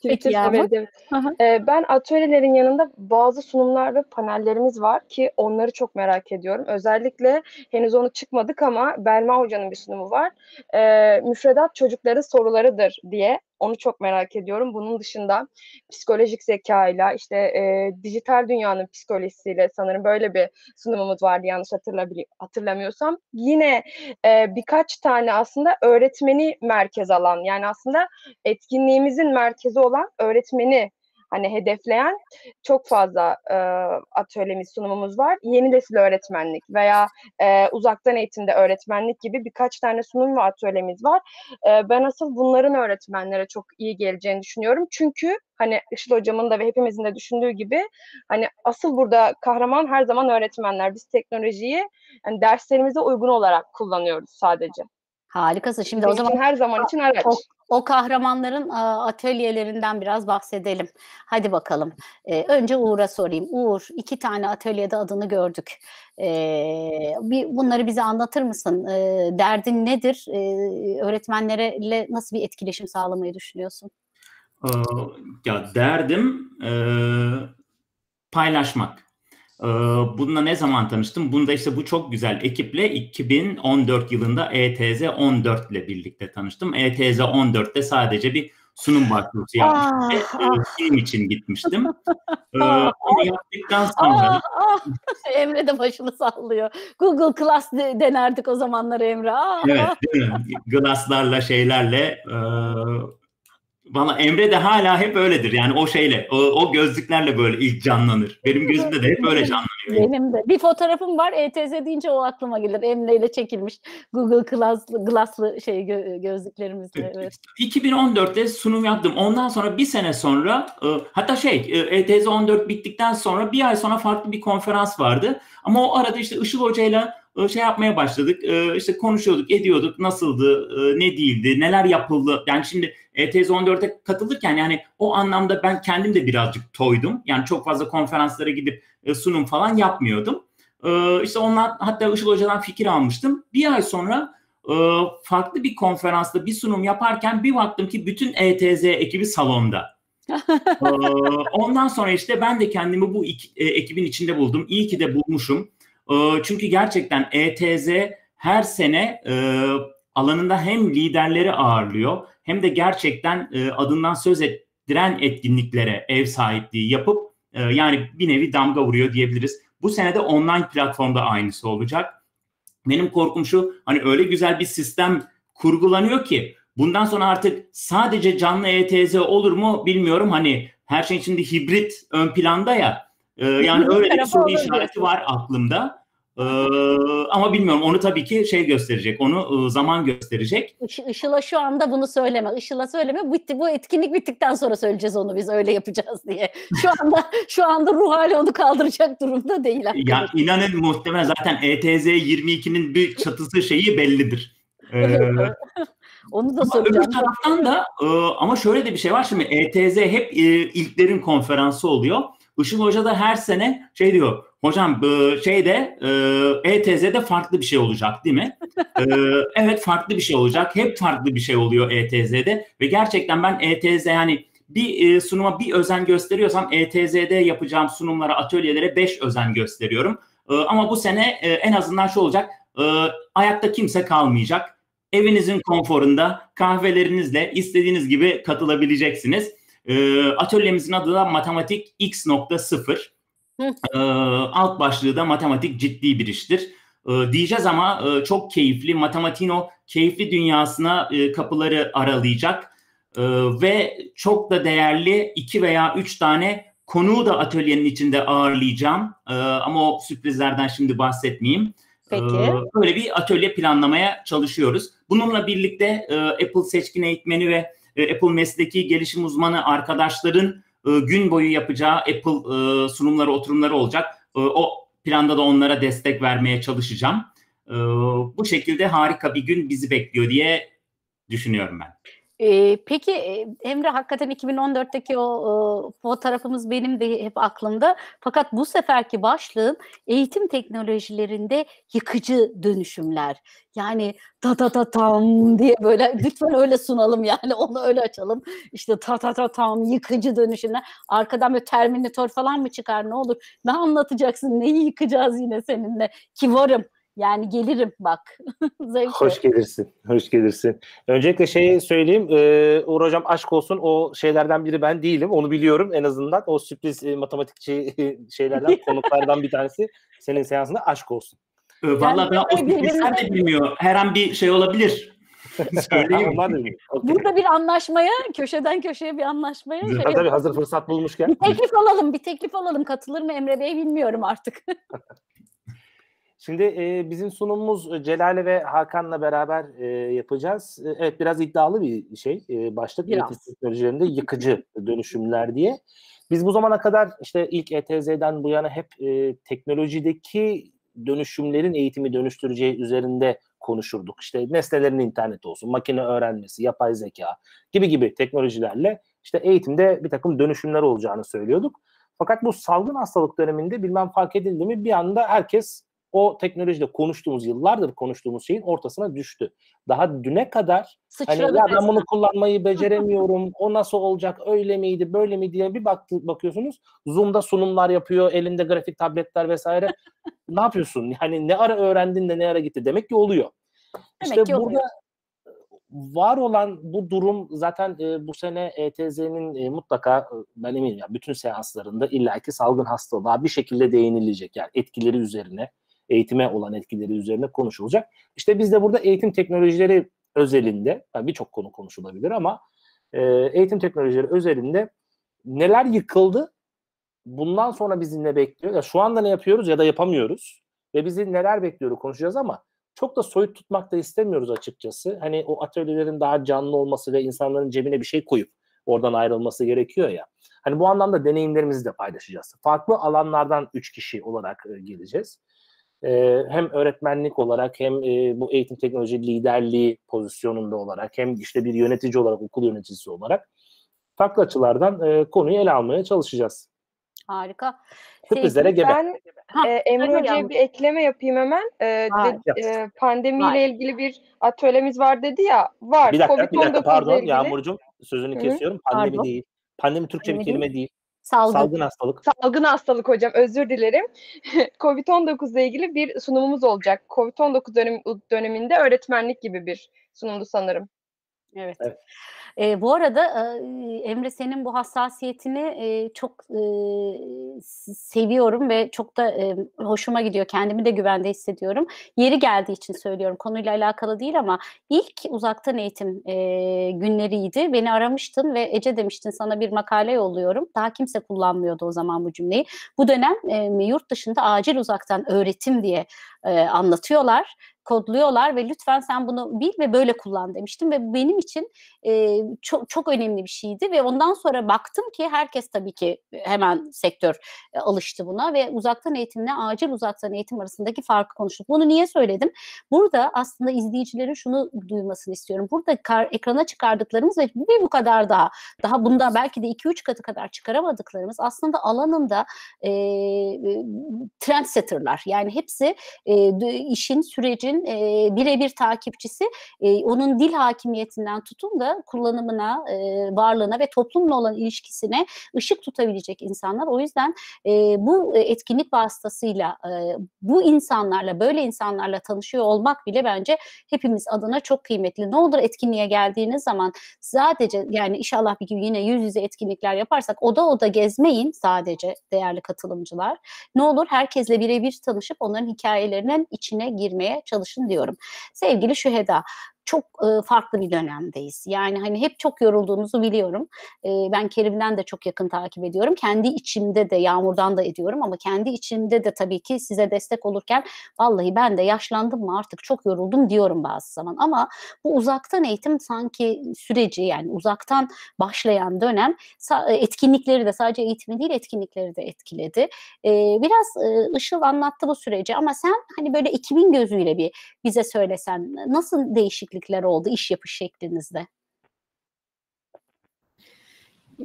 Peki Yağmur. Ee, ben atölyelerin yanında bazı sunumlar ve panellerimiz var ki onları çok merak ediyorum. Özellikle henüz onu çıkmadık ama Belma Hoca'nın bir sunumu var. Ee, müfredat çocukların sorularıdır diye. Onu çok merak ediyorum. Bunun dışında psikolojik zekayla, işte e, dijital dünyanın psikolojisiyle sanırım böyle bir sunumumuz vardı yanlış hatırlamıyorsam. Yine e, birkaç tane aslında öğretmeni merkez alan, yani aslında etkinliğimizin merkezi olan öğretmeni hani hedefleyen çok fazla e, atölyemiz, sunumumuz var. Yeni nesil öğretmenlik veya e, uzaktan eğitimde öğretmenlik gibi birkaç tane sunum ve atölyemiz var. E, ben asıl bunların öğretmenlere çok iyi geleceğini düşünüyorum. Çünkü hani Işıl Hocam'ın da ve hepimizin de düşündüğü gibi hani asıl burada kahraman her zaman öğretmenler. Biz teknolojiyi yani derslerimize uygun olarak kullanıyoruz sadece. Harikasın. Şimdi o zaman her zaman için araç. O, o kahramanların atölyelerinden biraz bahsedelim. Hadi bakalım. Ee, önce Uğur'a sorayım. Uğur, iki tane atölyede adını gördük. Ee, bir, bunları bize anlatır mısın? Ee, derdin nedir? Ee, öğretmenlerle nasıl bir etkileşim sağlamayı düşünüyorsun? Ee, ya derdim e, paylaşmak. Bununla ne zaman tanıştım? Bunda işte bu çok güzel ekiple iki bin on dört yılında E T Z on dört ile birlikte tanıştım. E T Z on dörtte sadece bir sunum başvurusu yapmıştım. Aa, film için gitmiştim. Aa, onu yaptıktan sonra... Aa, aa. Emre de başını sallıyor. Google Glass denerdik o zamanları Emre. Aa. Evet değil mi? Glass'larla şeylerle... E- Valla Emre de hala hep öyledir. Yani o şeyle, o, o gözlüklerle böyle ilk canlanır. Benim gözümde de hep öyle canlanıyor. Benim de. Bir fotoğrafım var. E T Z deyince o aklıma gelir. Emre ile çekilmiş Google Glass'lı, Glass'lı şey gözlüklerimizle. Evet. iki bin on dörtte sunum yaptım. Ondan sonra bir sene sonra, hatta şey E T Z on dört bittikten sonra bir ay sonra farklı bir konferans vardı. Ama o arada işte Işıl Hoca'yla şey yapmaya başladık, işte konuşuyorduk, ediyorduk, nasıldı, ne değildi, neler yapıldı. Yani şimdi E T Z on dörde katılırken yani o anlamda ben kendim de birazcık toydum. Yani çok fazla konferanslara gidip sunum falan yapmıyordum. İşte ondan, hatta Işıl Hoca'dan fikir almıştım. Bir ay sonra farklı bir konferansta bir sunum yaparken bir baktım ki bütün E T Z ekibi salonda. Ondan sonra işte ben de kendimi bu ekibin içinde buldum. İyi ki de bulmuşum. Çünkü gerçekten E T Z her sene e, alanında hem liderleri ağırlıyor hem de gerçekten e, adından söz ettiren etkinliklere ev sahipliği yapıp e, yani bir nevi damga vuruyor diyebiliriz. Bu sene de online platformda aynısı olacak. Benim korkum şu, hani öyle güzel bir sistem kurgulanıyor ki bundan sonra artık sadece canlı E T Z olur mu bilmiyorum. Hani her şey şimdi hibrit ön planda ya. Ee, yani öyle bir soru işareti var aklımda. Ee, ama bilmiyorum, onu tabii ki şey gösterecek, onu zaman gösterecek. Işıl'a şu anda bunu söyleme, Işıl'a söyleme. Bitti, bu etkinlik bittikten sonra söyleyeceğiz onu, biz öyle yapacağız diye. Şu anda şu anda ruh hali onu kaldıracak durumda değil. Ya, inanın muhtemelen zaten E T Z yirmi ikinin bir çatısı şeyi bellidir. Ee, onu da soracağım. Öbür taraftan da ama şöyle de bir şey var, şimdi E T Z hep ilklerin konferansı oluyor. Işıl Hoca da her sene şey diyor, hocam şeyde E T Z'de farklı bir şey olacak değil mi? Evet, farklı bir şey olacak. Hep farklı bir şey oluyor E T Z'de ve gerçekten ben E T Z yani bir sunuma bir özen gösteriyorsam E T Z'de yapacağım sunumlara, atölyelere beş özen gösteriyorum. Ama bu sene en azından şu olacak, ayakta kimse kalmayacak. Evinizin konforunda kahvelerinizle istediğiniz gibi katılabileceksiniz. Atölyemizin adı da Matematik X nokta sıfır. Alt başlığı da matematik ciddi bir iştir diyeceğiz ama çok keyifli. Matematiğin o keyifli dünyasına kapıları aralayacak ve çok da değerli iki veya üç tane konuğu da atölyenin içinde ağırlayacağım. Ama o sürprizlerden şimdi bahsetmeyeyim. Peki. Böyle bir atölye planlamaya çalışıyoruz. Bununla birlikte Apple seçkin eğitmeni ve Apple mesleki gelişim uzmanı arkadaşların gün boyu yapacağı Apple sunumları, oturumları olacak. O planda da onlara destek vermeye çalışacağım. Bu şekilde harika bir gün bizi bekliyor diye düşünüyorum ben. Peki Emre, hakikaten iki bin on dörtteki o fotoğrafımız benim de hep aklımda. Fakat bu seferki başlığın eğitim teknolojilerinde yıkıcı dönüşümler. Yani ta ta ta tam diye böyle lütfen öyle sunalım, yani onu öyle açalım. İşte ta ta ta tam yıkıcı dönüşümler. Arkadan böyle Terminator falan mı çıkar, ne olur? Ne anlatacaksın? Neyi yıkacağız yine seninle? Ki varım. Yani gelirim bak. Hoş gelirsin, hoş gelirsin. Öncelikle şeyi söyleyeyim, ee, Uğur Hocam aşk olsun, o şeylerden biri ben değilim, onu biliyorum en azından. O sürpriz e, matematikçi şeylerden, konuklardan bir tanesi senin seansında, aşk olsun. Ee, Vallahi ben o sürprizler de bilmiyor, her an bir şey olabilir. Burada bir anlaşmaya, köşeden köşeye bir anlaşmaya. Şey tabii yapalım. Hazır fırsat bulmuşken. Bir teklif alalım, bir teklif alalım. Katılır mı Emre Bey bilmiyorum artık. Şimdi e, bizim sunumumuz Celal'e ve Hakan'la beraber e, yapacağız. E, evet biraz iddialı bir şey. E, başlık eğitim teknolojilerinde yıkıcı dönüşümler diye. Biz bu zamana kadar işte ilk E T Z'den bu yana hep e, teknolojideki dönüşümlerin eğitimi dönüştüreceği üzerinde konuşurduk. İşte nesnelerin interneti olsun, makine öğrenmesi, yapay zeka gibi gibi teknolojilerle işte eğitimde bir takım dönüşümler olacağını söylüyorduk. Fakat bu salgın hastalık döneminde bilmem fark edildi mi bir anda herkes o teknolojide konuştuğumuz, yıllardır konuştuğumuz şeyin ortasına düştü. Daha düne kadar sıçradı hani ya ben bunu kullanmayı beceremiyorum, o nasıl olacak, öyle miydi, böyle mi diye bir baktı, bakıyorsunuz. Zoom'da sunumlar yapıyor, elinde grafik tabletler vesaire. Ne yapıyorsun? Yani ne ara öğrendin de ne ara gitti? Demek ki oluyor. Demek işte ki burada oluyor. Var olan bu durum zaten e, bu sene E T Z'nin e, mutlaka e, ben eminim ya bütün seanslarında illaki salgın hastalığa bir şekilde değinilecek. Yani etkileri üzerine, eğitime olan etkileri üzerine konuşulacak. İşte biz de burada eğitim teknolojileri özelinde, yani birçok konu konuşulabilir ama e, eğitim teknolojileri özelinde neler yıkıldı, bundan sonra bizi ne bekliyor, ya şu anda ne yapıyoruz ya da yapamıyoruz ve bizi neler bekliyor konuşacağız ama çok da soyut tutmak da istemiyoruz açıkçası. Hani o atölyelerin daha canlı olması ve insanların cebine bir şey koyup oradan ayrılması gerekiyor ya. Hani bu anlamda deneyimlerimizi de paylaşacağız. Farklı alanlardan üç kişi olarak e, geleceğiz. Ee, hem öğretmenlik olarak hem e, bu eğitim teknoloji liderliği pozisyonunda olarak hem işte bir yönetici olarak, okul yöneticisi olarak farklı açılardan e, konuyu ele almaya çalışacağız. Harika. Sürprizlere gebe. Ben e, Emre Hoca'ya bir ekleme yapayım hemen. E, ha, de, e, pandemiyle Hayır. ilgili bir atölyemiz var dedi ya. Var. Bir dakika, bir dakika pardon Yağmurcuğum sözünü Hı-hı. kesiyorum. Pandemi pardon. değil. Pandemi Türkçe Hı-hı. bir kelime değil. Salgın. Salgın hastalık. Salgın hastalık hocam, özür dilerim. kovid on dokuz ile ilgili bir sunumumuz olacak. kovid on dokuz dönem, döneminde öğretmenlik gibi bir sunumdu sanırım. Evet. evet. E, bu arada e, Emre senin bu hassasiyetini e, çok e, seviyorum ve çok da e, hoşuma gidiyor. Kendimi de güvende hissediyorum. Yeri geldiği için söylüyorum. Konuyla alakalı değil ama ilk uzaktan eğitim e, günleriydi. Beni aramıştın ve Ece demiştin sana bir makale yolluyorum. Daha kimse kullanmıyordu o zaman bu cümleyi. Bu dönem e, yurt dışında acil uzaktan öğretim diye e, anlatıyorlar. Kodluyorlar ve lütfen sen bunu bil ve böyle kullan demiştim ve benim için e, çok çok önemli bir şeydi ve ondan sonra baktım ki herkes tabii ki hemen sektör e, alıştı buna ve uzaktan eğitimle acil uzaktan eğitim arasındaki farkı konuştuk. Bunu niye söyledim? Burada aslında izleyicilerin şunu duymasını istiyorum. Burada kar, ekrana çıkardıklarımız ve bir bu kadar daha, daha bunda belki de iki üç katı kadar çıkaramadıklarımız aslında alanında e, trendsetter'lar. Yani hepsi e, işin, sürecin E, birebir takipçisi, e, onun dil hakimiyetinden tutun da kullanımına, e, varlığına ve toplumla olan ilişkisine ışık tutabilecek insanlar. O yüzden e, bu etkinlik vasıtasıyla e, bu insanlarla, böyle insanlarla tanışıyor olmak bile bence hepimiz adına çok kıymetli. Ne olur etkinliğe geldiğiniz zaman sadece yani inşallah bir gün yine yüz yüze etkinlikler yaparsak oda oda gezmeyin sadece değerli katılımcılar. Ne olur herkesle birebir tanışıp onların hikayelerinin içine girmeye çalışın. diyorum. Sevgili Şuheda, çok e, farklı bir dönemdeyiz. Yani hani hep çok yorulduğunuzu biliyorum. E, ben Kerim'den de çok yakın takip ediyorum. Kendi içimde de, Yağmur'dan da ediyorum ama kendi içimde de tabii ki size destek olurken vallahi ben de yaşlandım mı artık çok yoruldum diyorum bazı zaman. Ama bu uzaktan eğitim sanki süreci yani uzaktan başlayan dönem etkinlikleri de sadece eğitimi değil etkinlikleri de etkiledi. E, biraz e, Işıl anlattı bu süreci ama sen hani böyle iki bin gözüyle bir bize söylesen nasıl değişiklik oldu iş yapış şeklinizde?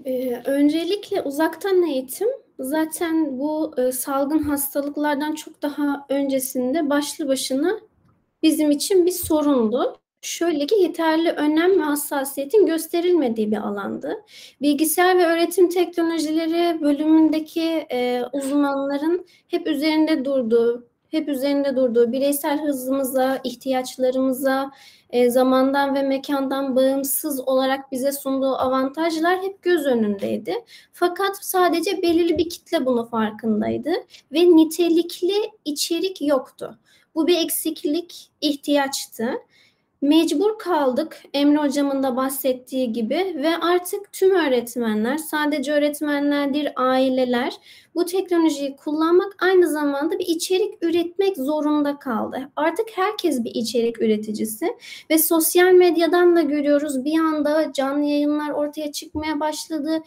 Ee, öncelikle uzaktan eğitim zaten bu e, salgın hastalıklardan çok daha öncesinde başlı başına bizim için bir sorundu. Şöyle ki yeterli önem ve hassasiyetin gösterilmediği bir alandı. Bilgisayar ve öğretim teknolojileri bölümündeki e, uzmanların hep üzerinde durduğu hep üzerinde durduğu bireysel hızımıza, ihtiyaçlarımıza, e, zamandan ve mekandan bağımsız olarak bize sunduğu avantajlar hep göz önündeydi. Fakat sadece belirli bir kitle bunun farkındaydı ve nitelikli içerik yoktu. Bu bir eksiklik, ihtiyaçtı. Mecbur kaldık Emre hocamın da bahsettiği gibi ve artık tüm öğretmenler, sadece öğretmenler değil aileler bu teknolojiyi kullanmak, aynı zamanda bir içerik üretmek zorunda kaldı. Artık herkes bir içerik üreticisi ve sosyal medyadan da görüyoruz, bir anda canlı yayınlar ortaya çıkmaya başladı.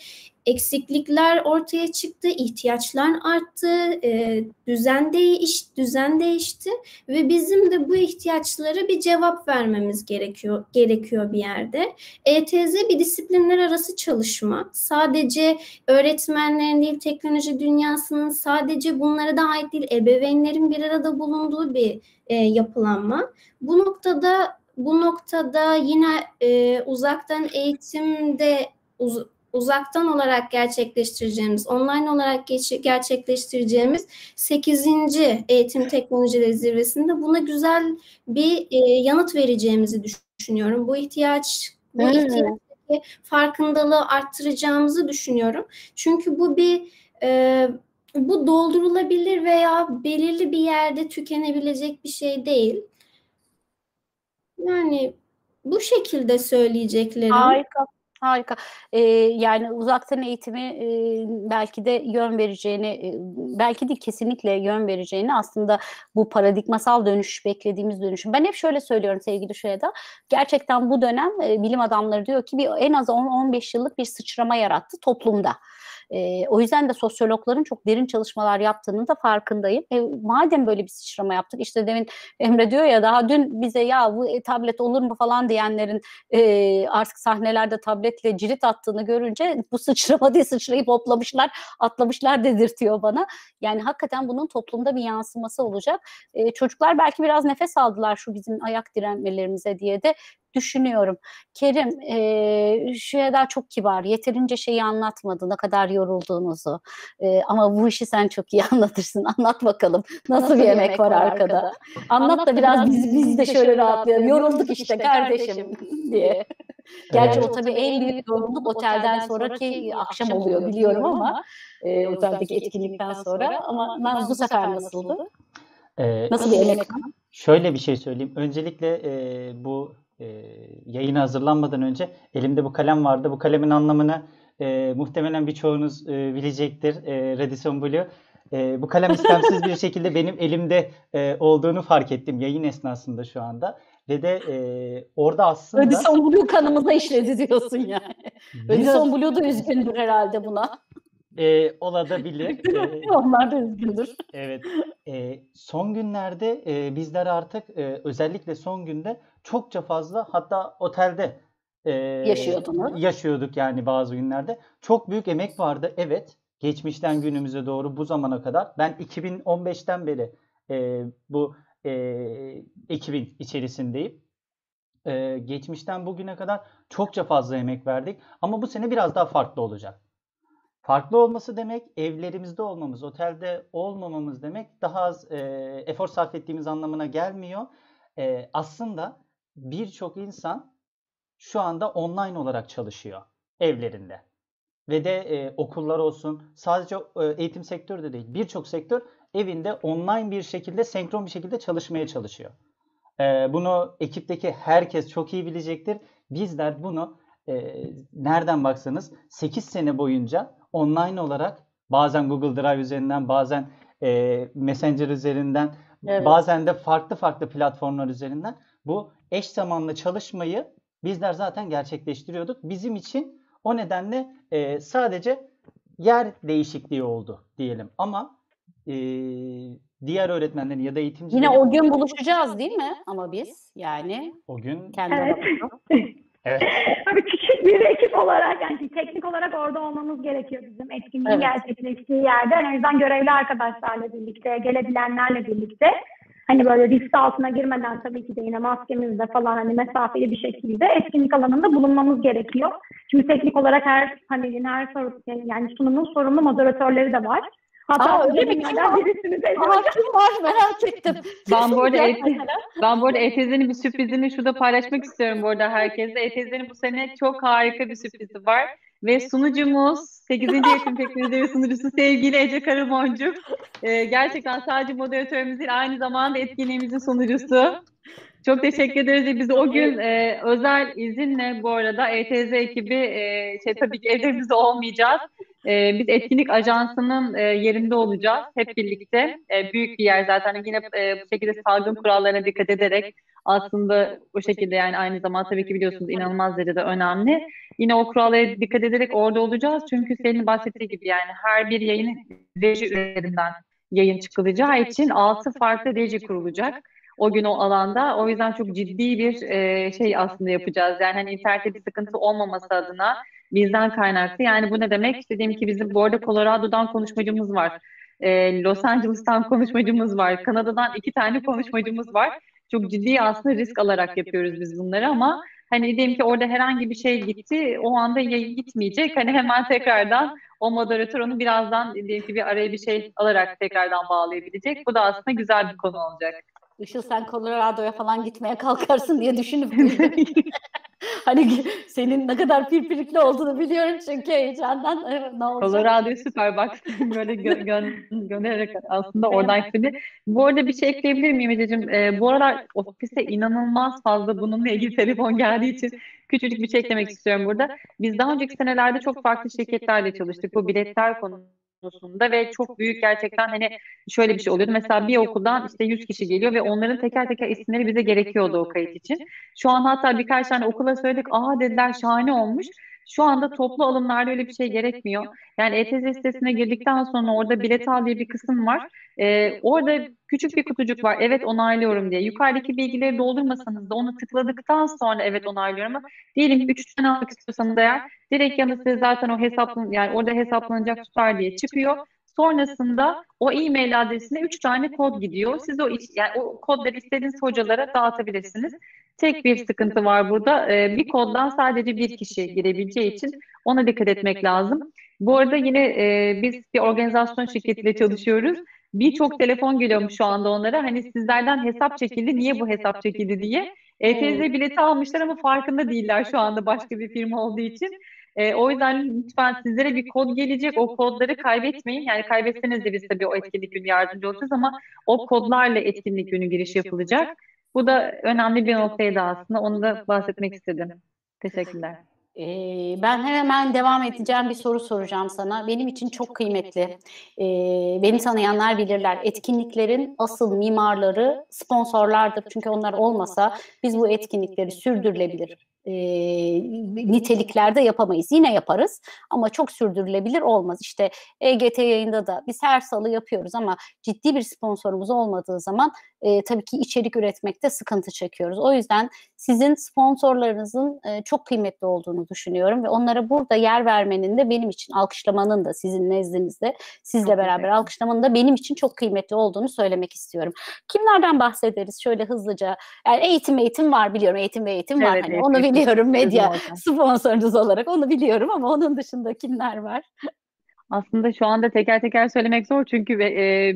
Eksiklikler ortaya çıktı, ihtiyaçlar arttı, e, düzen, değiş, düzen değişti ve bizim de bu ihtiyaçlara bir cevap vermemiz gerekiyor gerekiyor bir yerde. E T Z bir disiplinler arası çalışma. Sadece öğretmenlerin değil, teknoloji dünyasının, sadece bunlara da ait değil, ebeveynlerin bir arada bulunduğu bir e, yapılanma. Bu noktada bu noktada yine e, uzaktan eğitimde uz Uzaktan olarak gerçekleştireceğimiz, online olarak gerçekleştireceğimiz sekizinci Eğitim Teknolojileri Zirvesi'nde buna güzel bir e, yanıt vereceğimizi düşünüyorum. Bu ihtiyaç, bu hmm. ihtiyaçtaki farkındalığı arttıracağımızı düşünüyorum. Çünkü bu bir e, bu doldurulabilir veya belirli bir yerde tükenebilecek bir şey değil. Yani bu şekilde söyleyeceklerim. Harika. Harika. Ee, yani uzaktan eğitimi e, belki de yön vereceğini, e, belki de kesinlikle yön vereceğini, aslında bu paradigmasal dönüş, beklediğimiz dönüşüm. Ben hep şöyle söylüyorum sevgili Şuheda, gerçekten bu dönem e, bilim adamları diyor ki bir, en az on on beş yıllık bir sıçrama yarattı toplumda. E, o yüzden de sosyologların çok derin çalışmalar yaptığının da farkındayım. E, madem böyle bir sıçrama yaptık, işte demin Emre diyor ya, daha dün bize ya bu e, tablet olur mu falan diyenlerin e, artık sahnelerde tabletle cirit attığını görünce bu sıçrama diye sıçrayıp hoplamışlar, atlamışlar dedirtiyor bana. Yani hakikaten bunun toplumda bir yansıması olacak. E, çocuklar belki biraz nefes aldılar şu bizim ayak direnmelerimize diye de düşünüyorum. Kerim, e, Şuheda çok kibar, yeterince şeyi anlatmadı, ne kadar yorulduğunuzu. E, ama bu işi sen çok iyi anlatırsın. Anlat bakalım. Nasıl, Nasıl bir yemek, yemek var arkada? arkada? Anlat, Anlat da biraz biz, biz de şöyle rahatlayalım. Yorulduk işte kardeşim diye. Gerçi o tabii en büyük yorulduk otelden sonraki akşam oluyor biliyorum ama e, oteldeki etkinlikten sonra. Ama ben bu sefer nasıldı? Ee, Nasıl bir yemek? Şöyle bir şey söyleyeyim. Öncelikle e, bu E, yayına hazırlanmadan önce elimde bu kalem vardı. Bu kalemin anlamını e, muhtemelen birçoğunuz e, bilecektir. E, Radisson Blu. E, bu kalem istemsiz bir şekilde benim elimde e, olduğunu fark ettim yayın esnasında şu anda. Ve de e, orada aslında... Radisson Blu kanımıza işledi diyorsun yani. Radisson Blu da üzgündür herhalde buna. E, olabilir. E, Onlar da üzgündür. Evet. E, son günlerde e, bizler artık e, özellikle son günde çokça fazla, hatta otelde e, yaşıyorduk yani bazı günlerde. Çok büyük emek vardı. Evet, geçmişten günümüze doğru bu zamana kadar. Ben iki bin on beşten beri e, bu e, ekibin içerisindeyim. E, geçmişten bugüne kadar çokça fazla emek verdik. Ama bu sene biraz daha farklı olacak. Farklı olması demek evlerimizde olmamız, otelde olmamamız demek, daha az e, efor sarf ettiğimiz anlamına gelmiyor. E, aslında birçok insan şu anda online olarak çalışıyor evlerinde. Ve de e, okullar olsun, sadece e, eğitim sektörü de değil, birçok sektör evinde online bir şekilde, senkron bir şekilde çalışmaya çalışıyor. E, bunu ekipteki herkes çok iyi bilecektir. Bizler bunu e, nereden baksanız sekiz sene boyunca online olarak, bazen Google Drive üzerinden, bazen e, Messenger üzerinden, evet, bazen de farklı farklı platformlar üzerinden bu eş zamanlı çalışmayı bizler zaten gerçekleştiriyorduk. Bizim için o nedenle e, sadece yer değişikliği oldu diyelim. Ama e, diğer öğretmenlerin ya da eğitimcilerin... Yine o gün buluşacağız değil mi? Ama biz yani... O gün... Evet. Evet. Tabii küçük bir ekip olarak, yani teknik olarak orada olmamız gerekiyor bizim etkinliğin, evet, gerçekleştiği yerde. Yani o yüzden görevli arkadaşlarla birlikte, gelebilenlerle birlikte, hani böyle risk altına girmeden tabii ki de yine maskemizle falan, hani mesafeli bir şekilde etkinlik alanında bulunmamız gerekiyor. Çünkü teknik olarak her panelin, her soru, yani sunumun sorumlu moderatörleri de var. Hatta Aa, öyle bir kim var? Kim var? Merak ettim. Ben bu arada, ben bu arada E T Z'nin bir sürprizini şurada paylaşmak istiyorum bu arada herkese. E T Z'nin bu sene çok harika bir sürprizi var. Ve sunucumuz, sekizinci Eğitim Teknolojileri sunucusu sevgili Ece Karaboncuk. Ee, gerçekten sadece moderatörümüz değil, aynı zamanda etkinliğimizin sunucusu. Çok teşekkür ederiz. Biz o gün e, özel izinle bu arada E T Z ekibi e, şey, tabii ki evimizde olmayacağız. E, biz etkinlik ajansının e, yerinde olacağız hep birlikte. E, büyük bir yer zaten. Yine e, bu şekilde salgın kurallarına dikkat ederek aslında o şekilde, yani aynı zamanda tabii ki biliyorsunuz inanılmaz derecede önemli. Yine o kurallara dikkat ederek orada olacağız. Çünkü senin bahsettiği gibi yani her bir yayın reji üzerinden yayın çıkılacağı için altı farklı reji kurulacak o gün o alanda. O yüzden çok ciddi bir e, şey aslında yapacağız. Yani hani internette bir sıkıntı olmaması adına bizden kaynaklı. Yani bu ne demek? İstediğim ki bizim bu arada Colorado'dan konuşmacımız var. E, Los Angeles'tan konuşmacımız var. Kanada'dan iki tane konuşmacımız var. Çok ciddi aslında risk alarak yapıyoruz biz bunları ama hani diyelim ki orada herhangi bir şey gitti, o anda yayın gitmeyecek. Hani hemen tekrardan o moderatör onu birazdan diyelim ki bir araya bir şey alarak tekrardan bağlayabilecek. Bu da aslında güzel bir konu olacak. Işıl, sen Colorado'ya falan gitmeye kalkarsın diye düşünüp hani senin ne kadar pirpirikli olduğunu biliyorum çünkü heyecandan ne olacak? Colorado'ya süper bak böyle gö- gö- göndererek aslında oradan gitmedi. Bu arada bir şey ekleyebilir miyim Ececiğim? Ee, bu aralar ofiste inanılmaz fazla bununla ilgili telefon geldiği için küçücük bir şey eklemek istiyorum burada. Biz daha önceki senelerde çok farklı şirketlerle çalıştık. Bu biletler konusunda. Ve çok büyük gerçekten hani şöyle bir şey oluyordu. Mesela bir okuldan işte yüz kişi geliyor ve onların teker teker isimleri bize gerekiyordu o kayıt için. Şu an hatta birkaç tane okula söyledik. Aa dediler, şahane olmuş. Şu anda toplu alımlarda öyle bir şey gerekmiyor. Yani E T Z sitesine girdikten sonra orada bilet al diye bir kısım var. Ee, orada küçük bir kutucuk var. Evet onaylıyorum diye. Yukarıdaki bilgileri doldurmasanız da onu tıkladıktan sonra evet onaylıyorum. Ama diyelim ki üç tane almak istiyorsanız eğer direkt yanında size zaten o hesaplan, yani orada hesaplanacak tutar diye çıkıyor. Sonrasında o e-mail adresine üç tane kod gidiyor. Siz o, yani o kodları istediğiniz hocalara dağıtabilirsiniz. Tek bir sıkıntı var burada. Ee, bir koddan sadece bir kişi girebileceği için ona dikkat etmek lazım. Bu arada yine e, biz bir organizasyon şirketiyle çalışıyoruz. Birçok telefon geliyormuş şu anda onlara. Hani sizlerden hesap çekildi, niye bu hesap çekildi diye. E T Z bileti almışlar ama farkında değiller şu anda başka bir firma olduğu için. E, o yüzden lütfen sizlere bir kod gelecek. O kodları kaybetmeyin. Yani kaybetseniz de biz tabii o etkinlik günü yardımcı olacağız ama o kodlarla etkinlik günü giriş yapılacak. Bu da önemli bir noktaydı aslında. Onu da bahsetmek istedim. Teşekkürler. Ee, ben hemen devam edeceğim, bir soru soracağım sana. Benim için çok kıymetli. Ee, beni tanıyanlar bilirler. Etkinliklerin asıl mimarları sponsorlardır. Çünkü onlar olmasa biz bu etkinlikleri sürdürülebilir e, niteliklerde yapamayız. Yine yaparız ama çok sürdürülebilir olmaz. İşte E G T yayında da biz her salı yapıyoruz ama ciddi bir sponsorumuz olmadığı zaman e, tabii ki içerik üretmekte sıkıntı çekiyoruz. O yüzden sizin sponsorlarınızın e, çok kıymetli olduğunu düşünüyorum ve onlara burada yer vermenin de benim için, alkışlamanın da sizin nezdinizde, sizle çok beraber kıymetli. Alkışlamanın da benim için çok kıymetli olduğunu söylemek istiyorum. Kimlerden bahsederiz? Şöyle hızlıca, yani eğitim eğitim var biliyorum, eğitim ve eğitim evet, var. Hani evet, onu evet, biliyorum medya sponsorunuz olarak onu biliyorum ama onun dışında kimler var? Aslında şu anda teker teker söylemek zor çünkü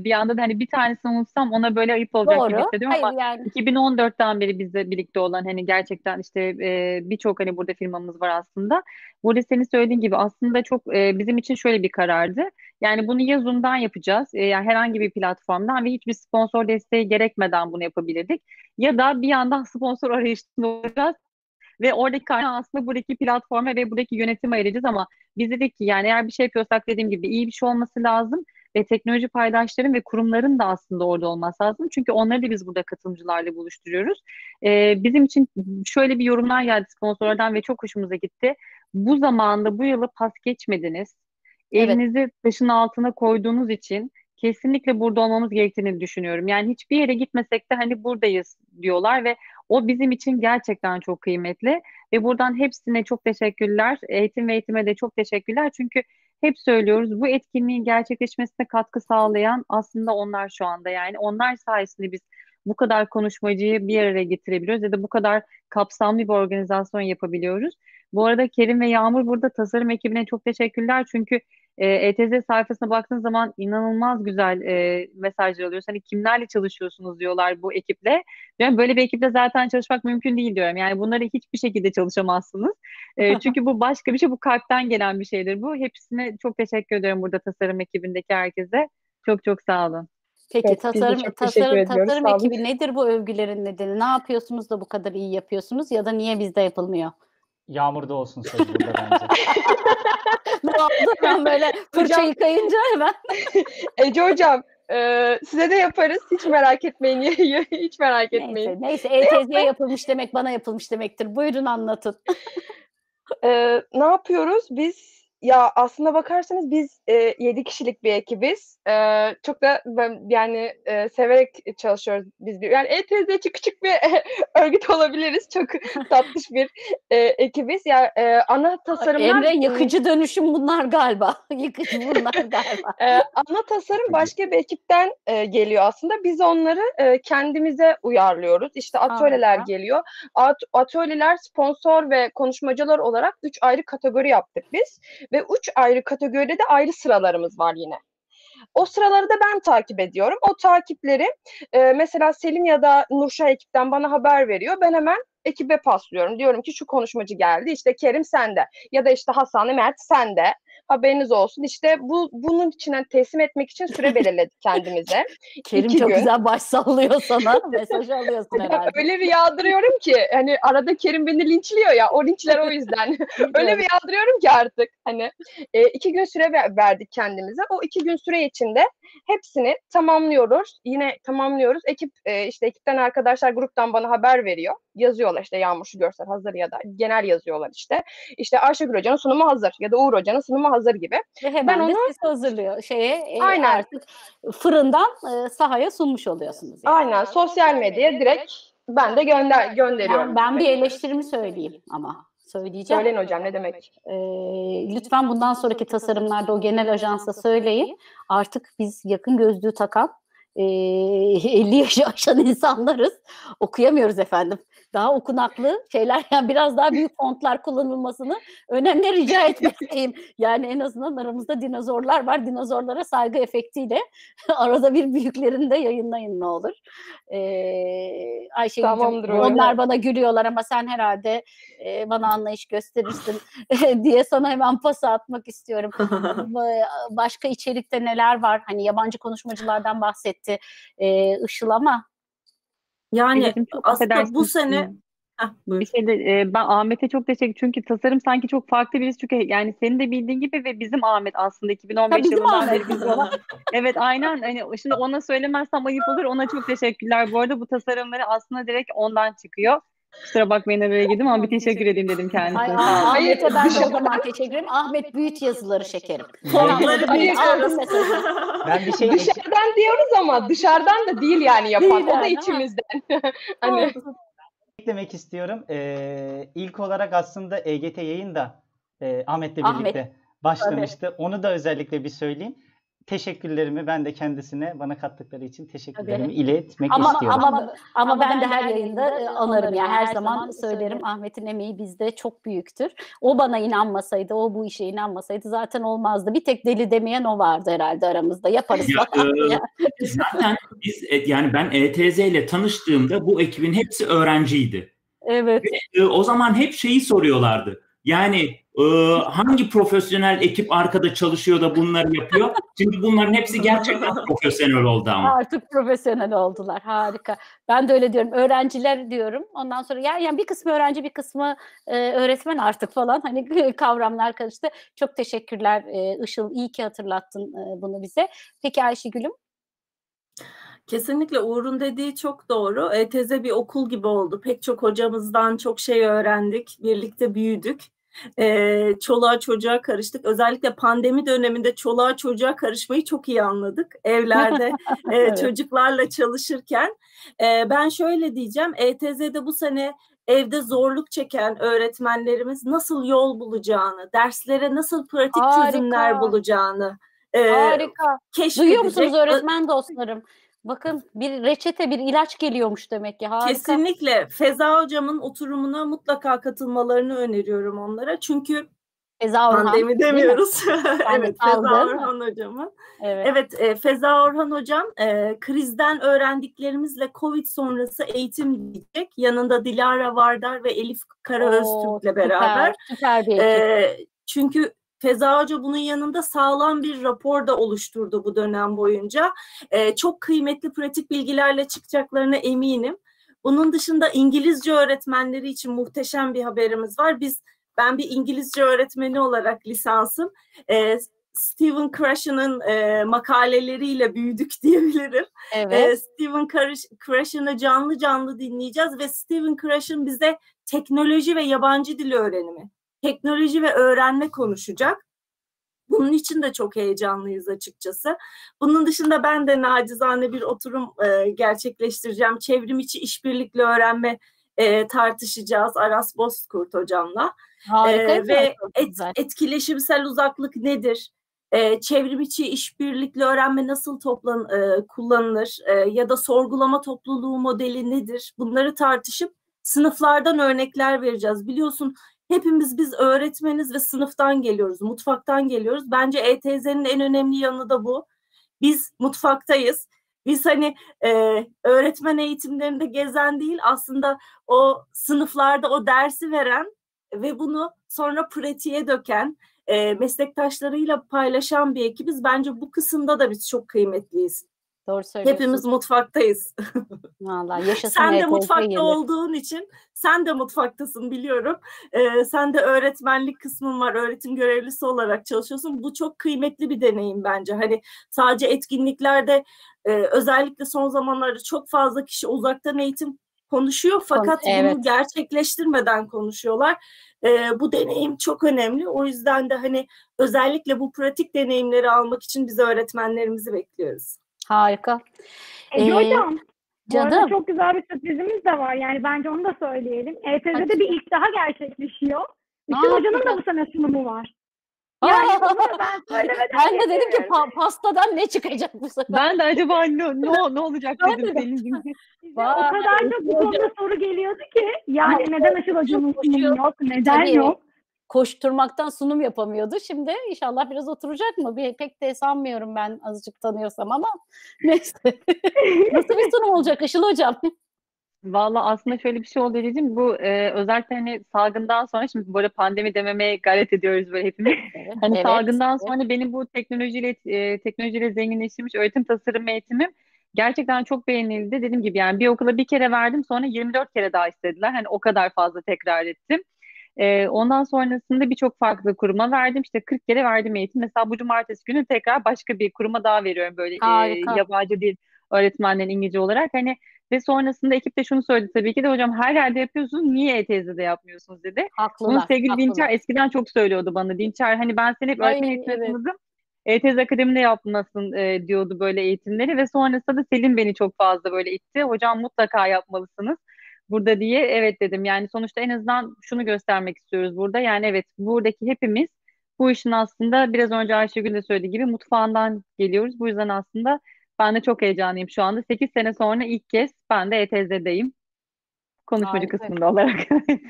bir yandan da hani bir tanesini unutsam ona böyle ayıp olacak doğru. Gibi hissediyorum ama yani. iki bin on dörtten beri bizle birlikte olan hani gerçekten işte birçok hani burada firmamız var aslında. Burada senin söylediğin gibi aslında çok bizim için şöyle bir karardı. Yani bunu ya Zoom'dan yapacağız, yani herhangi bir platformdan ve hiçbir sponsor desteği gerekmeden bunu yapabilirdik. Ya da bir yandan sponsor arayışında olacağız. Ve oradaki kaynağı aslında buradaki platforma ve buradaki yönetime ayıracağız ama biz dedik ki yani eğer bir şey yapıyorsak dediğim gibi iyi bir şey olması lazım ve teknoloji paydaşların ve kurumların da aslında orada olması lazım. Çünkü onları da biz burada katılımcılarla buluşturuyoruz. Ee, bizim için şöyle bir yorumlar geldi sponsorlardan ve çok hoşumuza gitti. Bu zamanda bu yılı pas geçmediniz. Elinizi evet. Taşın altına koyduğunuz için kesinlikle burada olmamız gerektiğini düşünüyorum. Yani hiçbir yere gitmesek de hani buradayız diyorlar ve o bizim için gerçekten çok kıymetli ve buradan hepsine çok teşekkürler. Eğitim ve eğitime de çok teşekkürler. Çünkü hep söylüyoruz bu etkinliğin gerçekleşmesine katkı sağlayan aslında onlar şu anda. Yani onlar sayesinde biz bu kadar konuşmacıyı bir araya getirebiliyoruz ya da bu kadar kapsamlı bir organizasyon yapabiliyoruz. Bu arada Kerim ve Yağmur burada, tasarım ekibine çok teşekkürler. Çünkü E T Z sayfasına baktığın zaman inanılmaz güzel e, mesajlar alıyoruz. Hani kimlerle çalışıyorsunuz diyorlar bu ekiple. Yani böyle bir ekiple zaten çalışmak mümkün değil diyorum. Yani bunları hiçbir şekilde çalışamazsınız. E, çünkü bu başka bir şey. Bu kalpten gelen bir şeydir bu. Hepsine çok teşekkür ediyorum burada tasarım ekibindeki herkese. Çok çok sağ olun. Peki evet, tasarım tasarım tasarım ekibi nedir, bu övgülerin nedeni? Ne yapıyorsunuz da bu kadar iyi yapıyorsunuz ya da niye bizde yapılmıyor? Yağmurda olsun söz burada bence. Ne oldu? Ben böyle fırça yıkayınca hemen. Ece hocam, e, size de yaparız. Hiç merak etmeyin. Hiç merak etmeyin. Neyse, neyse E T Z'ye yapılmış demek bana yapılmış demektir. Buyurun anlatın. e, ne yapıyoruz? Biz ya aslında bakarsanız biz yedi e, kişilik bir ekibiz. E, çok da ben, yani e, severek çalışıyoruz biz. Yani E T Z'de küçük bir e, örgüt olabiliriz. Çok tatlış bir e, ekibiz. Ya yani, e, ana tasarımlar... Emre, yakıcı dönüşüm bunlar galiba. Yıkıcı bunlar galiba. e, ana tasarım başka bir ekipten e, geliyor aslında. Biz onları e, kendimize uyarlıyoruz. İşte atölyeler Aha. geliyor. At, atölyeler sponsor ve konuşmacılar olarak üç ayrı kategori yaptık biz. Ve üç ayrı kategoride de ayrı sıralarımız var yine. O sıraları da ben takip ediyorum. O takipleri e, mesela Selim ya da Nurşah ekipten bana haber veriyor. Ben hemen ekibe paslıyorum. Diyorum ki şu konuşmacı geldi. İşte Kerim sende. Ya da işte Hasan Mert sende. Haberiniz olsun. İşte bu bunun içinden teslim etmek için süre belirledik kendimize. Kerim İki çok gün. Güzel baş sallıyor sana. Mesaj alıyorsun herhalde. Öyle bir yağdırıyorum ki hani arada Kerim beni linçliyor ya. O linçler o yüzden. Öyle bir yağdırıyorum ki artık hani e, iki gün süre verdik kendimize. O iki gün süre içinde hepsini tamamlıyoruz. Yine tamamlıyoruz. Ekip e, işte ekipten arkadaşlar gruptan bana haber veriyor. Yazıyorlar işte Yağmur şu görsel hazır ya da genel yazıyorlar işte. İşte Ayşegül Hoca'nın sunumu hazır ya da Uğur Hoca'nın sunumu hazır. hazır gibi. Ve hemen ben de onu... siz hazırlıyor. Şeye, Aynen. Artık fırından e, sahaya sunmuş oluyorsunuz. Yani. Aynen. Sosyal medyaya direkt ben de gönder gönderiyorum. Yani ben bir eleştirimi söyleyeyim ama. Söyleyeceğim. Söyleyin hocam, ne demek? E, lütfen bundan sonraki tasarımlarda o genel ajansa söyleyin. Artık biz yakın gözlüğü takan e, elli yaşı aşan insanlarız. Okuyamıyoruz efendim. Daha okunaklı şeyler, yani biraz daha büyük fontlar kullanılmasını önemli rica etmekteyim. Yani en azından aramızda dinozorlar var. Dinozorlara saygı efektiyle arada bir büyüklerinde yayınlayın ne olur. Ee, Ayşe, onlar bana gülüyorlar ama sen herhalde e, bana anlayış gösterirsin diye sana hemen pası atmak istiyorum. Başka içerikte neler var? Hani yabancı konuşmacılardan bahsetti ee, Işıl ama yani Eğitim, aslında bu sene Heh, bir şey de, ben Ahmet'e çok teşekkür, çünkü tasarım sanki çok farklı birisi, çünkü yani senin de bildiğin gibi ve bizim Ahmet aslında iki bin on beş ha, yılından Ahmet. beri biz ona evet aynen hani şimdi ona söylemezsem ayıp olur, ona çok teşekkürler bu arada, bu tasarımları aslında direkt ondan çıkıyor. Kusura bakmayın böyle girdim ama bir teşekkür edeyim dedim kendisine. Ahmet'e ben de o zaman teşekkür ederim. Ahmet büyüt yazıları şekerim. Ben bir şey dışarıdan diyoruz ama dışarıdan da değil yani yapan. O da içimizden. Hani demek istiyorum. Ee, ilk olarak aslında E G T yayın da e, Ahmet'le birlikte Ahmet. başlamıştı. Ahmet. Onu da özellikle bir söyleyeyim. Teşekkürlerimi ben de kendisine, bana kattıkları için teşekkürlerimi iletmek ama, istiyorum. Ama, ama, ama ben de her yayında anarım. Yani her, her zaman, zaman söylerim, söylerim. Ahmet'in emeği bizde çok büyüktür. O bana inanmasaydı, o bu işe inanmasaydı zaten olmazdı. Bir tek deli demeyen o vardı herhalde aramızda. Yaparız. Ya, e, zaten biz, yani ben E T Z ile tanıştığımda bu ekibin hepsi öğrenciydi. Evet. Ve, e, o zaman hep şeyi soruyorlardı. Yani e, hangi profesyonel ekip arkada çalışıyor da bunları yapıyor? Şimdi bunların hepsi gerçekten profesyonel oldu ama. Artık profesyonel oldular. Harika. Ben de öyle diyorum. Öğrenciler diyorum. Ondan sonra yani, yani bir kısmı öğrenci, bir kısmı e, öğretmen artık falan. Hani kavramlar karıştı. Çok teşekkürler e, Işıl. İyi ki hatırlattın e, bunu bize. Peki Ayşegül'üm? Kesinlikle Uğur'un dediği çok doğru. E T Z bir okul gibi oldu. Pek çok hocamızdan çok şey öğrendik. Birlikte büyüdük. E, çoluğa çocuğa karıştık. Özellikle pandemi döneminde çoluğa çocuğa karışmayı çok iyi anladık. Evlerde e, çocuklarla çalışırken. E, ben şöyle diyeceğim. E T Z'de bu sene evde zorluk çeken öğretmenlerimiz nasıl yol bulacağını, derslere nasıl pratik Harika. çözümler bulacağını e, Harika. keşfedecek. Duyuyor musunuz öğretmen dostlarım? Bakın bir reçete, bir ilaç geliyormuş demek ki. Harika. Kesinlikle. Feza hocamın oturumuna mutlaka katılmalarını öneriyorum onlara. Çünkü Feza Orhan, pandemi demiyoruz. Evet, Feza Orhan hocamı. Evet, evet e, Feza Orhan hocam e, krizden öğrendiklerimizle Covid sonrası eğitim diyecek. Yanında Dilara Vardar ve Elif Karaöztürk'le beraber. Süper, süper bir ekip. E, çünkü Feza Hoca bunun yanında sağlam bir rapor da oluşturdu bu dönem boyunca. Ee, çok kıymetli pratik bilgilerle çıkacaklarına eminim. Bunun dışında İngilizce öğretmenleri için muhteşem bir haberimiz var. Biz, ben bir İngilizce öğretmeni olarak lisansım. Ee, Stephen Krashen'ın e, makaleleriyle büyüdük diyebilirim. Evet. E, Stephen Krashen'ı canlı canlı dinleyeceğiz ve Stephen Krashen bize teknoloji ve yabancı dil öğrenimi, teknoloji ve öğrenme konuşacak. Bunun için de çok heyecanlıyız açıkçası. Bunun dışında ben de nacizane bir oturum e, gerçekleştireceğim. Çevrim içi işbirlikli öğrenme e, tartışacağız Aras Bozkurt hocamla. Harika, e, ve et, etkileşimsel uzaklık nedir? E, çevrim içi işbirlikli öğrenme nasıl toplan, e, kullanılır? E, ya da sorgulama topluluğu modeli nedir? Bunları tartışıp sınıflardan örnekler vereceğiz. Biliyorsun, hepimiz biz öğretmeniz ve sınıftan geliyoruz, mutfaktan geliyoruz. Bence E T Z'nin en önemli yanı da bu. Biz mutfaktayız. Biz hani e, öğretmen eğitimlerinde gezen değil, aslında o sınıflarda o dersi veren ve bunu sonra pratiğe döken, e, meslektaşlarıyla paylaşan bir ekibiz. Bence bu kısımda da biz çok kıymetliyiz. Doğru söylüyorsun. Hepimiz mutfaktayız. Vallahi yaşasın. Sen de mutfakta gelir. Olduğun için, sen de mutfaktasın biliyorum. Ee, sen de öğretmenlik kısmın var, öğretim görevlisi olarak çalışıyorsun. Bu çok kıymetli bir deneyim bence. Hani sadece etkinliklerde, e, özellikle son zamanlarda çok fazla kişi uzaktan eğitim konuşuyor fakat evet, bunu gerçekleştirmeden konuşuyorlar. Ee, bu deneyim çok önemli. O yüzden de hani özellikle bu pratik deneyimleri almak için biz öğretmenlerimizi bekliyoruz. Harika. E, ee, hocam, canım, bu arada çok güzel bir sürprizimiz de var. Yani bence onu da söyleyelim. E T Z'de bir ilk daha gerçekleşiyor. Işıl Hoca'nın da bu sene sunumu var. Yani ben, ben de dedim ki pa pastadan ne çıkacak bu sefer? Ben de acaba ne, ne, ne olacak dedim Selin'cim. O kadar çok bu konuda soru geliyordu ki. Yani neden Işıl Hoca'nın sunumu yok, neden Tabii. yok? Koşturmaktan sunum yapamıyordu. Şimdi inşallah biraz oturacak mı? Bir, pek de sanmıyorum ben, azıcık tanıyorsam ama neyse. Nasıl bir sunum olacak Işıl Hocam? Valla aslında şöyle bir şey oldu Ececiğim. Bu e, özellikle hani salgından sonra, şimdi böyle pandemi dememeye gayret ediyoruz böyle hepimiz. Evet, hani evet, salgından evet. sonra benim bu teknolojiyle e, teknolojiyle zenginleştirilmiş öğretim tasarım eğitimim gerçekten çok beğenildi. Dediğim gibi yani bir okula bir kere verdim, sonra yirmi dört kere daha istediler. Hani o kadar fazla tekrar ettim. Ondan sonrasında birçok farklı kuruma verdim. İşte kırk kere verdim eğitim. Mesela bu cumartesi günü tekrar başka bir kuruma daha veriyorum. Böyle e, yabancı dil öğretmenlerin İngilizce olarak. Hani ve sonrasında ekip de şunu söyledi tabii ki de, hocam her yerde yapıyorsunuz, niye E T Z'de yapmıyorsunuz dedi. Haklılar. Bunu sevgili haklılar. Dinçer eskiden çok söylüyordu bana. Dinçer hani ben seni hep öğretmen eğitmenizim. Evet. E T Z Akademi'de yapmasın e, diyordu böyle eğitimleri. Ve sonrasında da Selin beni çok fazla böyle itti. Hocam mutlaka yapmalısınız burada diye. Evet dedim, yani sonuçta en azından şunu göstermek istiyoruz burada, yani evet, buradaki hepimiz bu işin aslında biraz önce Ayşegül de söylediği gibi mutfağından geliyoruz. Bu yüzden aslında ben de çok heyecanlıyım şu anda. sekiz sene sonra ilk kez ben de E T Z'deyim. Konuşmacı Harika. Kısmında olarak.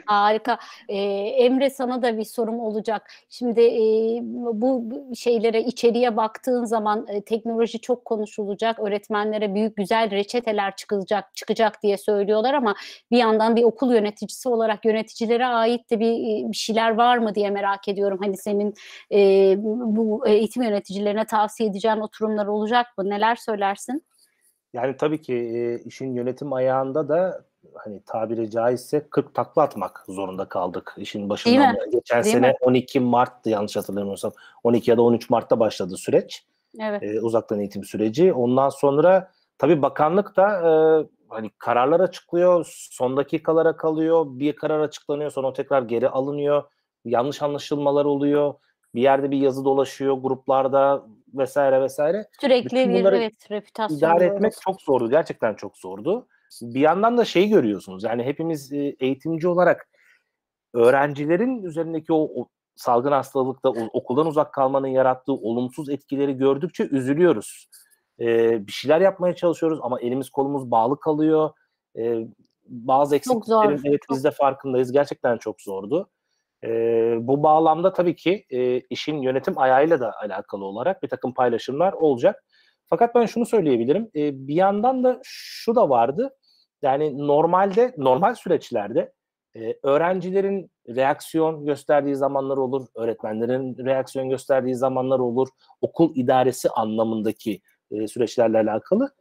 Harika. Ee, Emre, sana da bir sorum olacak. Şimdi e, bu şeylere, içeriye baktığın zaman e, teknoloji çok konuşulacak. Öğretmenlere büyük güzel reçeteler çıkacak, çıkacak diye söylüyorlar ama bir yandan bir okul yöneticisi olarak yöneticilere ait de bir, bir şeyler var mı diye merak ediyorum. Hani senin e, bu eğitim yöneticilerine tavsiye edeceğin oturumlar olacak mı? Neler söylersin? Yani tabii ki e, işin yönetim ayağında da hani tabiri caizse kırk takla atmak zorunda kaldık işin başından. Geçen Değil sene mi? on iki Mart'tı yanlış hatırlamıyorsam. on iki ya da on üç Mart'ta başladı süreç. Evet. E, uzaktan eğitim süreci. Ondan sonra tabii bakanlık da e, hani kararlar açıklıyor, son dakikalara kalıyor. Bir karar açıklanıyor, sonra tekrar geri alınıyor. Yanlış anlaşılmalar oluyor. Bir yerde bir yazı dolaşıyor gruplarda vesaire vesaire. Sürekli bir evet, reputasyon. İdare etmek çok zordu. Gerçekten çok zordu. Bir yandan da şeyi görüyorsunuz, yani hepimiz eğitimci olarak öğrencilerin üzerindeki o, o salgın hastalıkta o, okuldan uzak kalmanın yarattığı olumsuz etkileri gördükçe üzülüyoruz. Ee, bir şeyler yapmaya çalışıyoruz ama elimiz kolumuz bağlı kalıyor. Ee, bazı eksikliklerin evet biz de farkındayız. Gerçekten çok zordu. Ee, bu bağlamda tabii ki e, işin yönetim ayağıyla da alakalı olarak bir takım paylaşımlar olacak. Fakat ben şunu söyleyebilirim. Ee, bir yandan da şu da vardı. Yani normalde, normal süreçlerde Ee, öğrencilerin reaksiyon gösterdiği zamanlar olur, öğretmenlerin reaksiyon gösterdiği zamanlar olur, okul idaresi anlamındaki e, süreçlerle alakalı.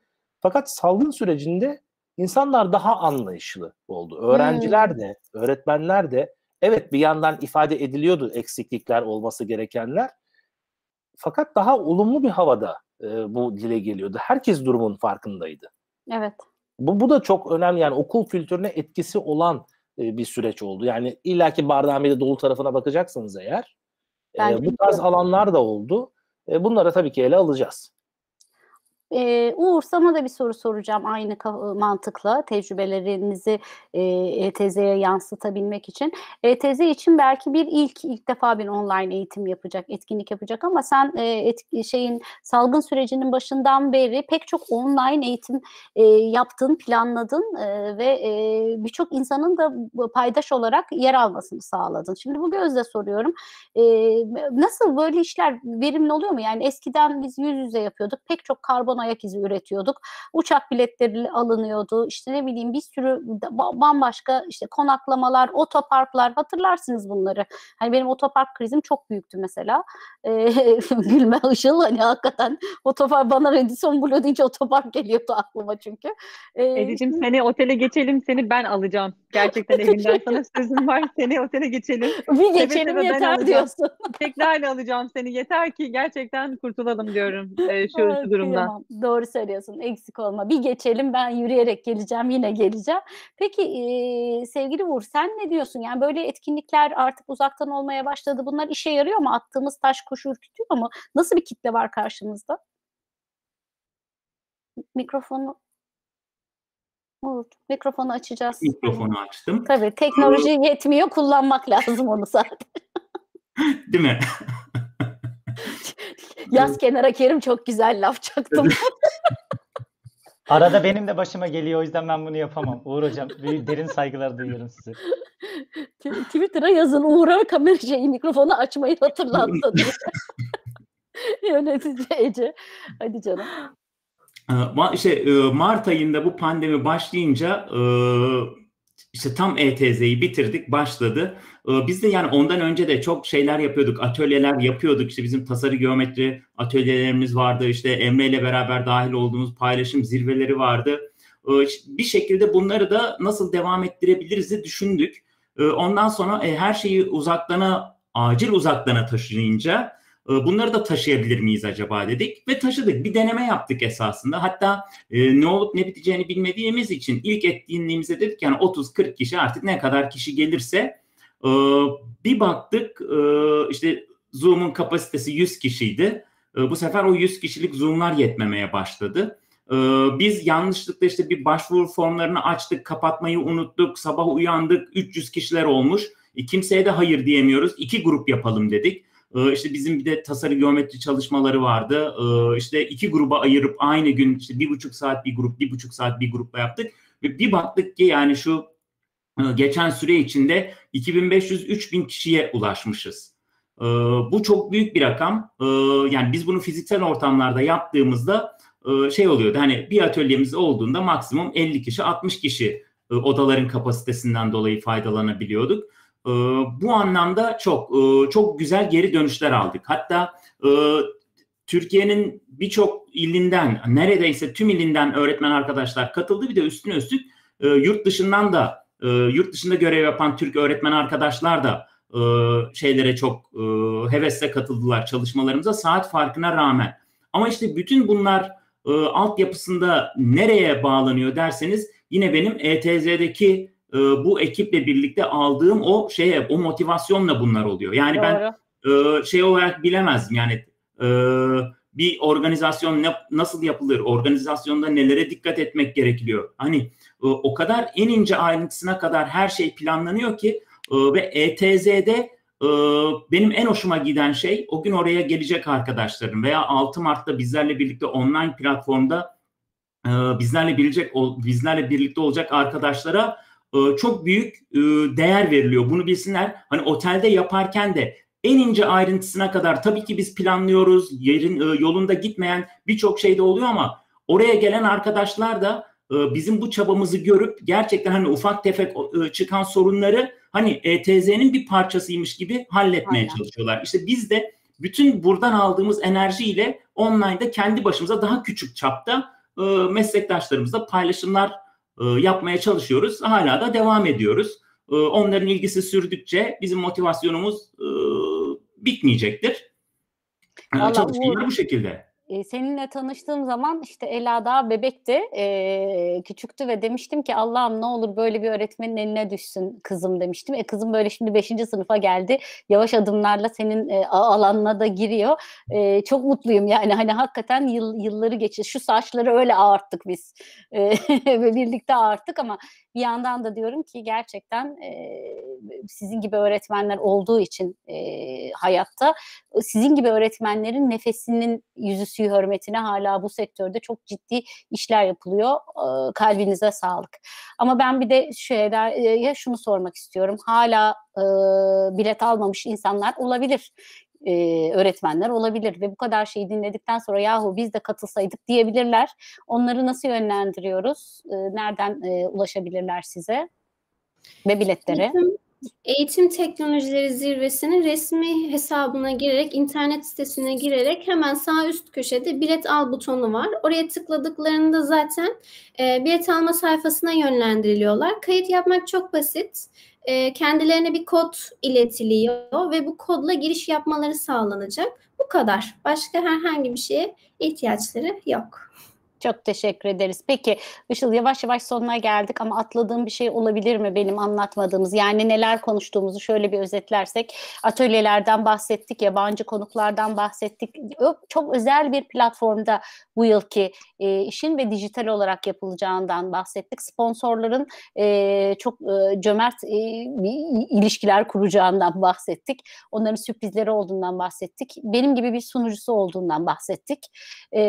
Fakat salgın sürecinde insanlar daha anlayışlı oldu. Öğrenciler de, öğretmenler de, evet bir yandan ifade ediliyordu eksiklikler, olması gerekenler. Fakat daha olumlu bir havada e, bu dile geliyordu. Herkes durumun farkındaydı. Evet. Bu, bu da çok önemli. Yani okul kültürüne etkisi olan e, bir süreç oldu. Yani illaki bardağın bir de dolu tarafına bakacaksınız eğer. E, bu tarz alanlar da oldu. E, bunları tabii ki ele alacağız. Ee, Uğur, sana da bir soru soracağım aynı mantıkla, tecrübelerinizi e, E T Z'ye yansıtabilmek için. E T Z için belki bir ilk ilk defa bir online eğitim yapacak, etkinlik yapacak ama sen e, et, şeyin salgın sürecinin başından beri pek çok online eğitim e, yaptın, planladın e, ve e, birçok insanın da paydaş olarak yer almasını sağladın. Şimdi bu gözle soruyorum, e, nasıl böyle işler verimli oluyor mu? Yani eskiden biz yüz yüze yapıyorduk, pek çok karbon ayak izi üretiyorduk. Uçak biletleri alınıyordu. İşte ne bileyim bir sürü bambaşka işte konaklamalar, otoparklar, hatırlarsınız bunları. Hani benim otopark krizim çok büyüktü mesela. Ee, gülme Işıl, hani hakikaten otopark, bana Radisson Blu deyince otopark geliyordu aklıma çünkü. Ee, Edicim seni otele geçelim, seni ben alacağım. Gerçekten elimden sana sözüm var, seni otele geçelim. Bir geçelim seve yeter diyorsun. Tekneyle alacağım seni, yeter ki gerçekten kurtulalım diyorum ee, şu evet, durumdan. Tamam, doğru söylüyorsun, eksik olma. Bir geçelim, ben yürüyerek geleceğim, yine geleceğim. Peki e, sevgili Uğur, sen ne diyorsun? Yani böyle etkinlikler artık uzaktan olmaya başladı. Bunlar işe yarıyor mu? Attığımız taş kuş ürkütüyor mu? Nasıl bir kitle var karşımızda? Mikrofonu Uğur, mikrofonu açacağız. Mikrofonu açtım. Tabii teknoloji yetmiyor, kullanmak lazım onu zaten. Değil mi? Yaz kenara Kerim, çok güzel laf çaktım. Arada benim de başıma geliyor, o yüzden ben bunu yapamam. Uğur hocam, derin saygılar duyuyorum size. Twitter'a yazın, Uğur'a kamera şeyi, mikrofonu açmayı hatırlattı diye. Yönetici Ece, hadi canım. İşte Mart ayında bu pandemi başlayınca işte tam E T Z'yi bitirdik, başladı. Biz de yani ondan önce de çok şeyler yapıyorduk, atölyeler yapıyorduk. İşte bizim tasarı geometri atölyelerimiz vardı. İşte Emre ile beraber dahil olduğumuz paylaşım zirveleri vardı. Bir şekilde bunları da nasıl devam ettirebiliriz diye düşündük. Ondan sonra her şeyi uzaklana, acil uzaklana taşıyınca bunları da taşıyabilir miyiz acaba dedik ve taşıdık. Bir deneme yaptık esasında. Hatta e, ne olup ne biteceğini bilmediğimiz için ilk etkinliğimize dedik yani otuz kırk kişi, artık ne kadar kişi gelirse e, bir baktık e, işte Zoom'un kapasitesi yüz kişiydi. E, bu sefer o yüz kişilik Zoom'lar yetmemeye başladı. E, biz yanlışlıkla işte bir başvuru formlarını açtık, kapatmayı unuttuk. Sabah uyandık, üç yüz kişiler olmuş. E, kimseye de hayır diyemiyoruz. İki grup yapalım dedik. İşte bizim bir de tasarı geometri çalışmaları vardı. İşte iki gruba ayırıp aynı gün işte bir buçuk saat bir grup, bir buçuk saat bir grupla yaptık. Ve bir baktık ki yani şu geçen süre içinde iki bin beş yüz üç bin kişiye ulaşmışız. Bu çok büyük bir rakam. Yani biz bunu fiziksel ortamlarda yaptığımızda şey oluyordu. Hani bir atölyemiz olduğunda maksimum elli kişi, altmış kişi odaların kapasitesinden dolayı faydalanabiliyorduk. Ee, bu anlamda çok e, çok güzel geri dönüşler aldık. Hatta e, Türkiye'nin birçok ilinden, neredeyse tüm ilinden öğretmen arkadaşlar katıldı. Bir de üstüne üstlük e, yurt dışından da e, yurt dışında görev yapan Türk öğretmen arkadaşlar da e, şeylere çok e, hevesle katıldılar çalışmalarımıza, saat farkına rağmen. Ama işte bütün bunlar e, altyapısında nereye bağlanıyor derseniz yine benim E T Z'deki bu ekiple birlikte aldığım o şeye, o motivasyonla bunlar oluyor. Yani doğru. Ben e, şey olarak bilemezdim yani e, bir organizasyon ne, nasıl yapılır, organizasyonda nelere dikkat etmek gerekiyor. Hani e, o kadar en ince ayrıntısına kadar her şey planlanıyor ki e, ve E T Z'de e, benim en hoşuma giden şey, o gün oraya gelecek arkadaşlarım veya altı Mart'ta bizlerle birlikte online platformda e, bizlerle birlikte bizlerle birlikte olacak arkadaşlara çok büyük değer veriliyor. Bunu bilsinler. Hani otelde yaparken de en ince ayrıntısına kadar tabii ki biz planlıyoruz. Yerin yolunda gitmeyen birçok şey de oluyor ama oraya gelen arkadaşlar da bizim bu çabamızı görüp gerçekten hani ufak tefek çıkan sorunları hani E T Z'nin bir parçasıymış gibi halletmeye Aynen. çalışıyorlar. İşte biz de bütün buradan aldığımız enerjiyle online'da kendi başımıza daha küçük çapta meslektaşlarımızla paylaşımlar yapmaya çalışıyoruz. Hala da devam ediyoruz. Onların ilgisi sürdükçe bizim motivasyonumuz bitmeyecektir. Vallahi çalışmalar bu şekilde. Seninle tanıştığım zaman işte Ela daha bebekti, e, küçüktü ve demiştim ki Allah'ım ne olur böyle bir öğretmenin eline düşsün kızım demiştim. E kızım böyle şimdi beşinci sınıfa geldi, yavaş adımlarla senin e, alanına da giriyor. E, çok mutluyum yani hani hakikaten yıl, yılları geçti. Şu saçları öyle ağarttık biz e, ve birlikte ağarttık ama bir yandan da diyorum ki gerçekten e, sizin gibi öğretmenler olduğu için e, hayatta sizin gibi öğretmenlerin nefesinin yüzü hürmetine hala bu sektörde çok ciddi işler yapılıyor. Ee, kalbinize sağlık. Ama ben bir de Şuheda'ya şunu sormak istiyorum. Hala e, bilet almamış insanlar olabilir. Ee, öğretmenler olabilir ve bu kadar şeyi dinledikten sonra yahu biz de katılsaydık diyebilirler. Onları nasıl yönlendiriyoruz? Ee, nereden e, ulaşabilirler size? Ve biletleri? Eğitim Teknolojileri Zirvesi'nin resmi hesabına girerek, internet sitesine girerek hemen sağ üst köşede bilet al butonu var. Oraya tıkladıklarında zaten e, bilet alma sayfasına yönlendiriliyorlar. Kayıt yapmak çok basit. E, kendilerine bir kod iletiliyor ve bu kodla giriş yapmaları sağlanacak. Bu kadar. Başka herhangi bir şeye ihtiyaçları yok. Çok teşekkür ederiz. Peki Işıl, yavaş yavaş sonuna geldik ama atladığım bir şey olabilir mi benim anlatmadığımız? Yani neler konuştuğumuzu şöyle bir özetlersek, atölyelerden bahsettik, yabancı konuklardan bahsettik. Çok özel bir platformda bu yılki e, işin ve dijital olarak yapılacağından bahsettik. Sponsorların e, çok e, cömert e, ilişkiler kuracağından bahsettik. Onların sürprizleri olduğundan bahsettik. Benim gibi bir sunucusu olduğundan bahsettik. E,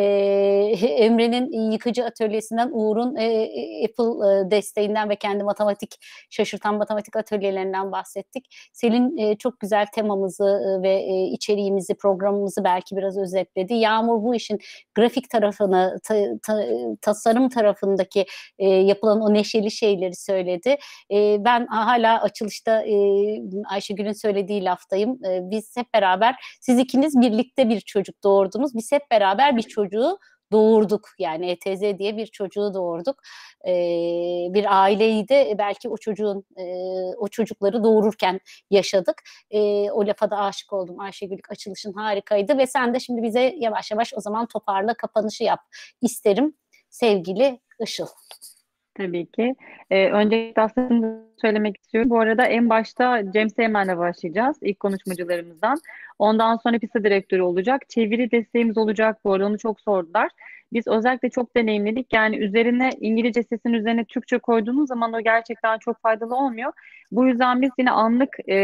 Emre'nin yıkıcı atölyesinden, Uğur'un e, Apple e, desteğinden ve kendi matematik, şaşırtan matematik atölyelerinden bahsettik. Selin e, çok güzel temamızı ve e, içeriğimizi, programımızı belki biraz özetledi. Yağmur bu işin grafik tarafını, ta, ta, tasarım tarafındaki e, yapılan o neşeli şeyleri söyledi. E, ben hala açılışta e, Ayşegül'ün söylediği laftayım. E, biz hep beraber, siz ikiniz birlikte bir çocuk doğurdunuz. Biz hep beraber bir çocuğu doğurduk. Yani E T Z diye bir çocuğu doğurduk. Ee, bir aileyi de belki o çocuğun e, o çocukları doğururken yaşadık. E, o lafa da aşık oldum. Ayşegül, açılışın harikaydı ve sen de şimdi bize yavaş yavaş o zaman toparla, kapanışı yap isterim sevgili Işıl. Tabii ki. Ee, öncelikle aslında söylemek istiyorum. Bu arada en başta Cem Seymen'le başlayacağız. İlk konuşmacılarımızdan. Ondan sonra pista direktörü olacak. Çeviri desteğimiz olacak bu arada. Onu çok sordular. Biz özellikle çok deneyimledik. Yani üzerine İngilizce sesinin üzerine Türkçe koyduğumuz zaman o gerçekten çok faydalı olmuyor. Bu yüzden biz yine anlık e,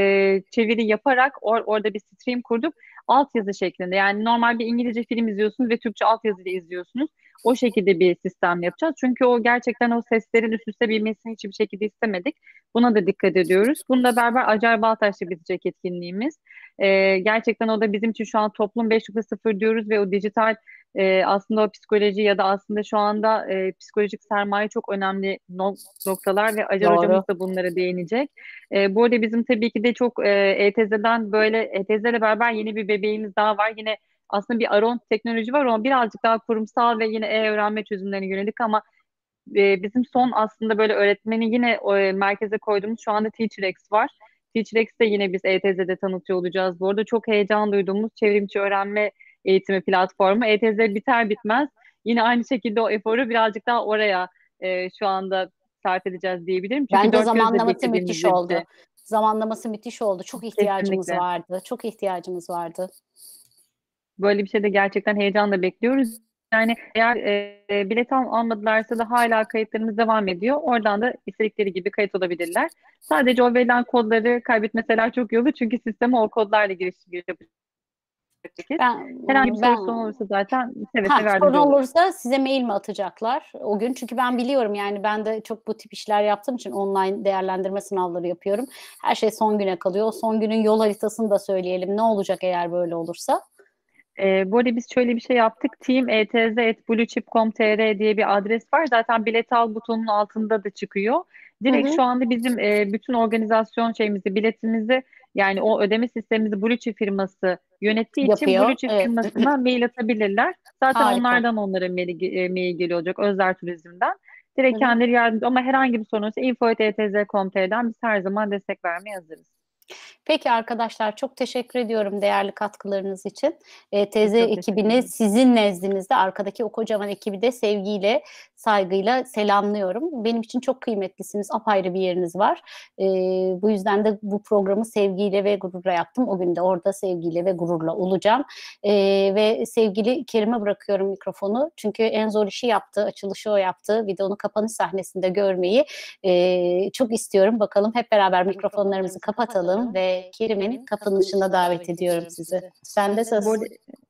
çeviri yaparak or, orada bir stream kurduk. Altyazı şeklinde. Yani normal bir İngilizce film izliyorsunuz ve Türkçe altyazıyla izliyorsunuz. O şekilde bir sistem yapacağız. Çünkü o gerçekten o seslerin üst üste bilmesini hiçbir şekilde istemedik. Buna da dikkat ediyoruz. Bununla beraber Acar Baltaş'la bitecek etkinliğimiz. Ee, gerçekten o da bizim için şu an toplum beş nokta sıfır diyoruz ve o dijital e, aslında o psikoloji ya da aslında şu anda e, psikolojik sermaye çok önemli noktalar ve Acar Doğru. hocamız da bunlara değinecek. E, bu arada bizim tabii ki de çok e, E T Z'den böyle E T Z'le beraber yeni bir bebeğimiz daha var. Yine aslında bir Aron teknoloji var ama birazcık daha kurumsal ve yine e-öğrenme çözümlerine yönelik ama e, bizim son aslında böyle öğretmeni yine e, merkeze koyduğumuz şu anda Teacher X var. Teacher X'de yine biz E T Z'de tanıtıyor olacağız. Bu arada çok heyecan duyduğumuz çevrimçi öğrenme eğitimi platformu. E T Z biter bitmez yine aynı şekilde o eforu birazcık daha oraya e, şu anda sarf edeceğiz diyebilirim. Çünkü ben de zamanlaması müthiş oldu. De. Zamanlaması müthiş oldu. Çok ihtiyacımız Kesinlikle. vardı. Çok ihtiyacımız vardı. Böyle bir şey de gerçekten heyecanla bekliyoruz. Yani eğer e, bilet al, almadılarsa da hala kayıtlarımız devam ediyor. Oradan da istedikleri gibi kayıt olabilirler. Sadece o verilen kodları kaybetmeseler çok iyi olur. Çünkü sisteme o kodlarla giriş yapacağız. Ben, Herhangi bir ben, sorun olursa zaten evet, ha, sorun olursa size mail mi atacaklar o gün? Çünkü ben biliyorum yani ben de çok bu tip işler yaptığım için online değerlendirme sınavları yapıyorum. Her şey son güne kalıyor. O son günün yol haritasını da söyleyelim. Ne olacak eğer böyle olursa? E, bu arada biz şöyle bir şey yaptık. team e t z at bluechip nokta com nokta t r diye bir adres var. Zaten bilet al butonunun altında da çıkıyor. Direkt hı hı. şu anda bizim e, bütün organizasyon şeyimizi, biletimizi, yani o ödeme sistemimizi Bluechip firması yönettiği yapıyor. için Bluechip evet. firmasına mail atabilirler. Zaten Harika. onlardan onlara mail, mail geliyor olacak. Özler Turizm'den. Direkt hı hı. kendileri yardımcı, ama herhangi bir sorun olsa info at e t z nokta com nokta t r'den biz her zaman destek vermeye hazırız. Peki arkadaşlar, çok teşekkür ediyorum değerli katkılarınız için. E T Z ekibini, sizin nezdinizde arkadaki o kocaman ekibi de sevgiyle, saygıyla selamlıyorum. Benim için çok kıymetlisiniz, apayrı bir yeriniz var. E, bu yüzden de bu programı sevgiyle ve gururla yaptım. O gün de orada sevgiyle ve gururla olacağım. E, ve sevgili Kerim'e bırakıyorum mikrofonu. Çünkü en zor işi yaptı, açılışı o yaptı. Bir de onu kapanış sahnesinde görmeyi e, çok istiyorum. Bakalım hep beraber mikrofonlarımızı kapatalım. Ve Kerim'in kapanışına davet ediyorum sizi. Sen de söz. Bu,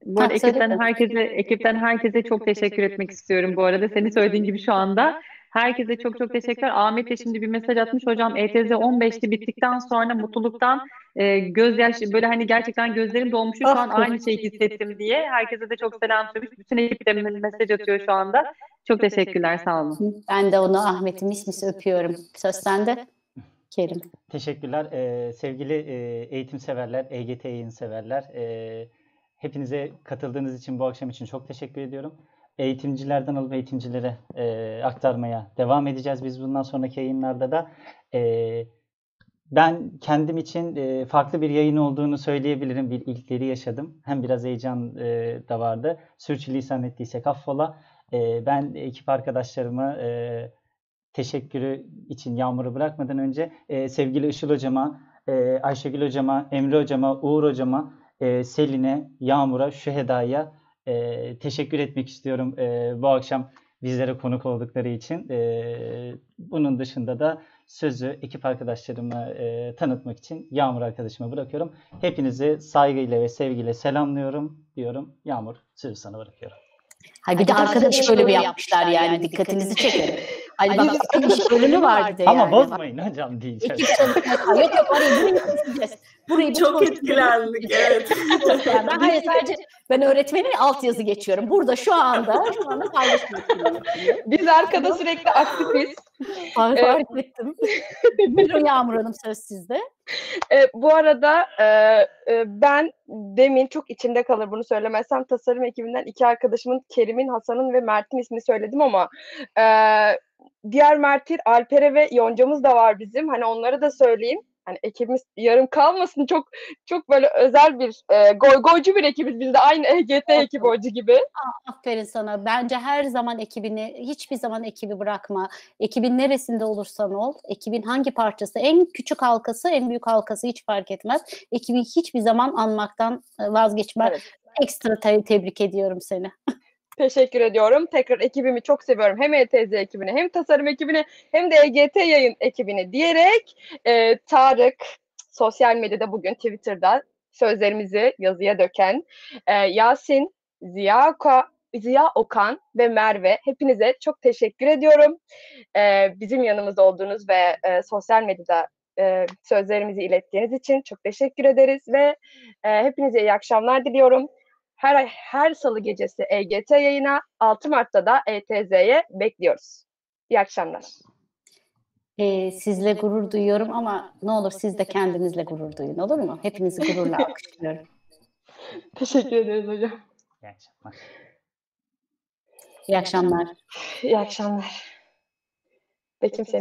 bu arada ekipten herkese, ekipten herkese çok teşekkür etmek istiyorum bu arada. Senin söylediğin gibi şu anda. Herkese çok çok teşekkürler. Ahmet de şimdi bir mesaj atmış. Hocam E T Z on beşte bittikten sonra mutluluktan e, gözyaşı, böyle hani gerçekten gözlerim dolmuş. Şu an aynı şeyi hissettim diye. Herkese de çok selam söylemiş. Bütün ekip de mesaj atıyor şu anda. Çok teşekkürler. Sağ olun. Ben de onu Ahmet'in ismisi öpüyorum. Söz sende. Kerim. Teşekkürler. Ee, sevgili e, eğitim severler, E G T yayın severler. E, hepinize katıldığınız için, bu akşam için çok teşekkür ediyorum. Eğitimcilerden alıp eğitimcilere e, aktarmaya devam edeceğiz. Biz bundan sonraki yayınlarda da e, ben kendim için e, farklı bir yayın olduğunu söyleyebilirim. Bir ilkleri yaşadım. Hem biraz heyecan e, da vardı. Sürçülisan ettiysek affola. E, ben ekip arkadaşlarımı e, teşekkürü için Yağmur'u bırakmadan önce e, sevgili Işıl Hocama, e, Ayşegül Hocama, Emre Hocama, Uğur Hocama, e, Selin'e, Yağmur'a, Şuheda'ya e, teşekkür etmek istiyorum e, bu akşam bizlere konuk oldukları için. E, bunun dışında da sözü ekip arkadaşlarımı e, tanıtmak için Yağmur arkadaşıma bırakıyorum. Hepinizi saygıyla ve sevgiyle selamlıyorum diyorum. Yağmur, sözü sana bırakıyorum. Ha, bir de arkadaş böyle bir yapmışlar yani, yani dikkatinizi çekelim. Hani bak, bir bölümü vardı ama yani. Ama bozmayın hocam diyeceğim. Yok yok, orayı burayı çok etkilendik. Evet. ben, hayır, sadece ben öğretmenin altyazı geçiyorum. Burada şu anda şu anda paylaşmak istiyorum. Biz arkada sürekli aktifiz. Fark evet. ettim. Buyurun Yağmur Hanım, söz sizde. E, bu arada e, ben demin, çok içimde kalır bunu söylemezsem, tasarım ekibinden iki arkadaşımın, Kerim'in, Hasan'ın ve Mert'in ismini söyledim ama e, diğer Mert'in, Alper'e ve Yonca'mız da var bizim. Hani onları da söyleyeyim. Hani ekibimiz yarım kalmasın. Çok çok böyle özel bir e, goygoycu bir ekibiz. Biz de aynı E G T ekibi hocu gibi. Aferin sana. Bence her zaman ekibini, hiçbir zaman ekibi bırakma. Ekibin neresinde olursan ol, ekibin hangi parçası, en küçük halkası, en büyük halkası hiç fark etmez. Ekibi hiçbir zaman anmaktan vazgeçme. Evet. Ekstra te- tebrik ediyorum seni. Teşekkür ediyorum. Tekrar ekibimi çok seviyorum. Hem E T Z ekibini, hem tasarım ekibini, hem de E G T yayın ekibini diyerek e, Tarık, sosyal medyada bugün Twitter'da sözlerimizi yazıya döken e, Yasin, Ziya, Oka, Ziya Okan ve Merve, hepinize çok teşekkür ediyorum. E, bizim yanımızda olduğunuz ve e, sosyal medyada e, sözlerimizi ilettiğiniz için çok teşekkür ederiz ve e, hepinize iyi akşamlar diliyorum. Her ay, her salı gecesi E G T yayına, altı Mart'ta da E T Z'ye bekliyoruz. İyi akşamlar. Ee, sizle gurur duyuyorum ama ne olur siz de kendinizle gurur duyun, olur mu? Hepinizi gururla alkışlıyorum. Teşekkür ederiz hocam. İyi akşamlar. İyi akşamlar. İyi akşamlar. Ve kimse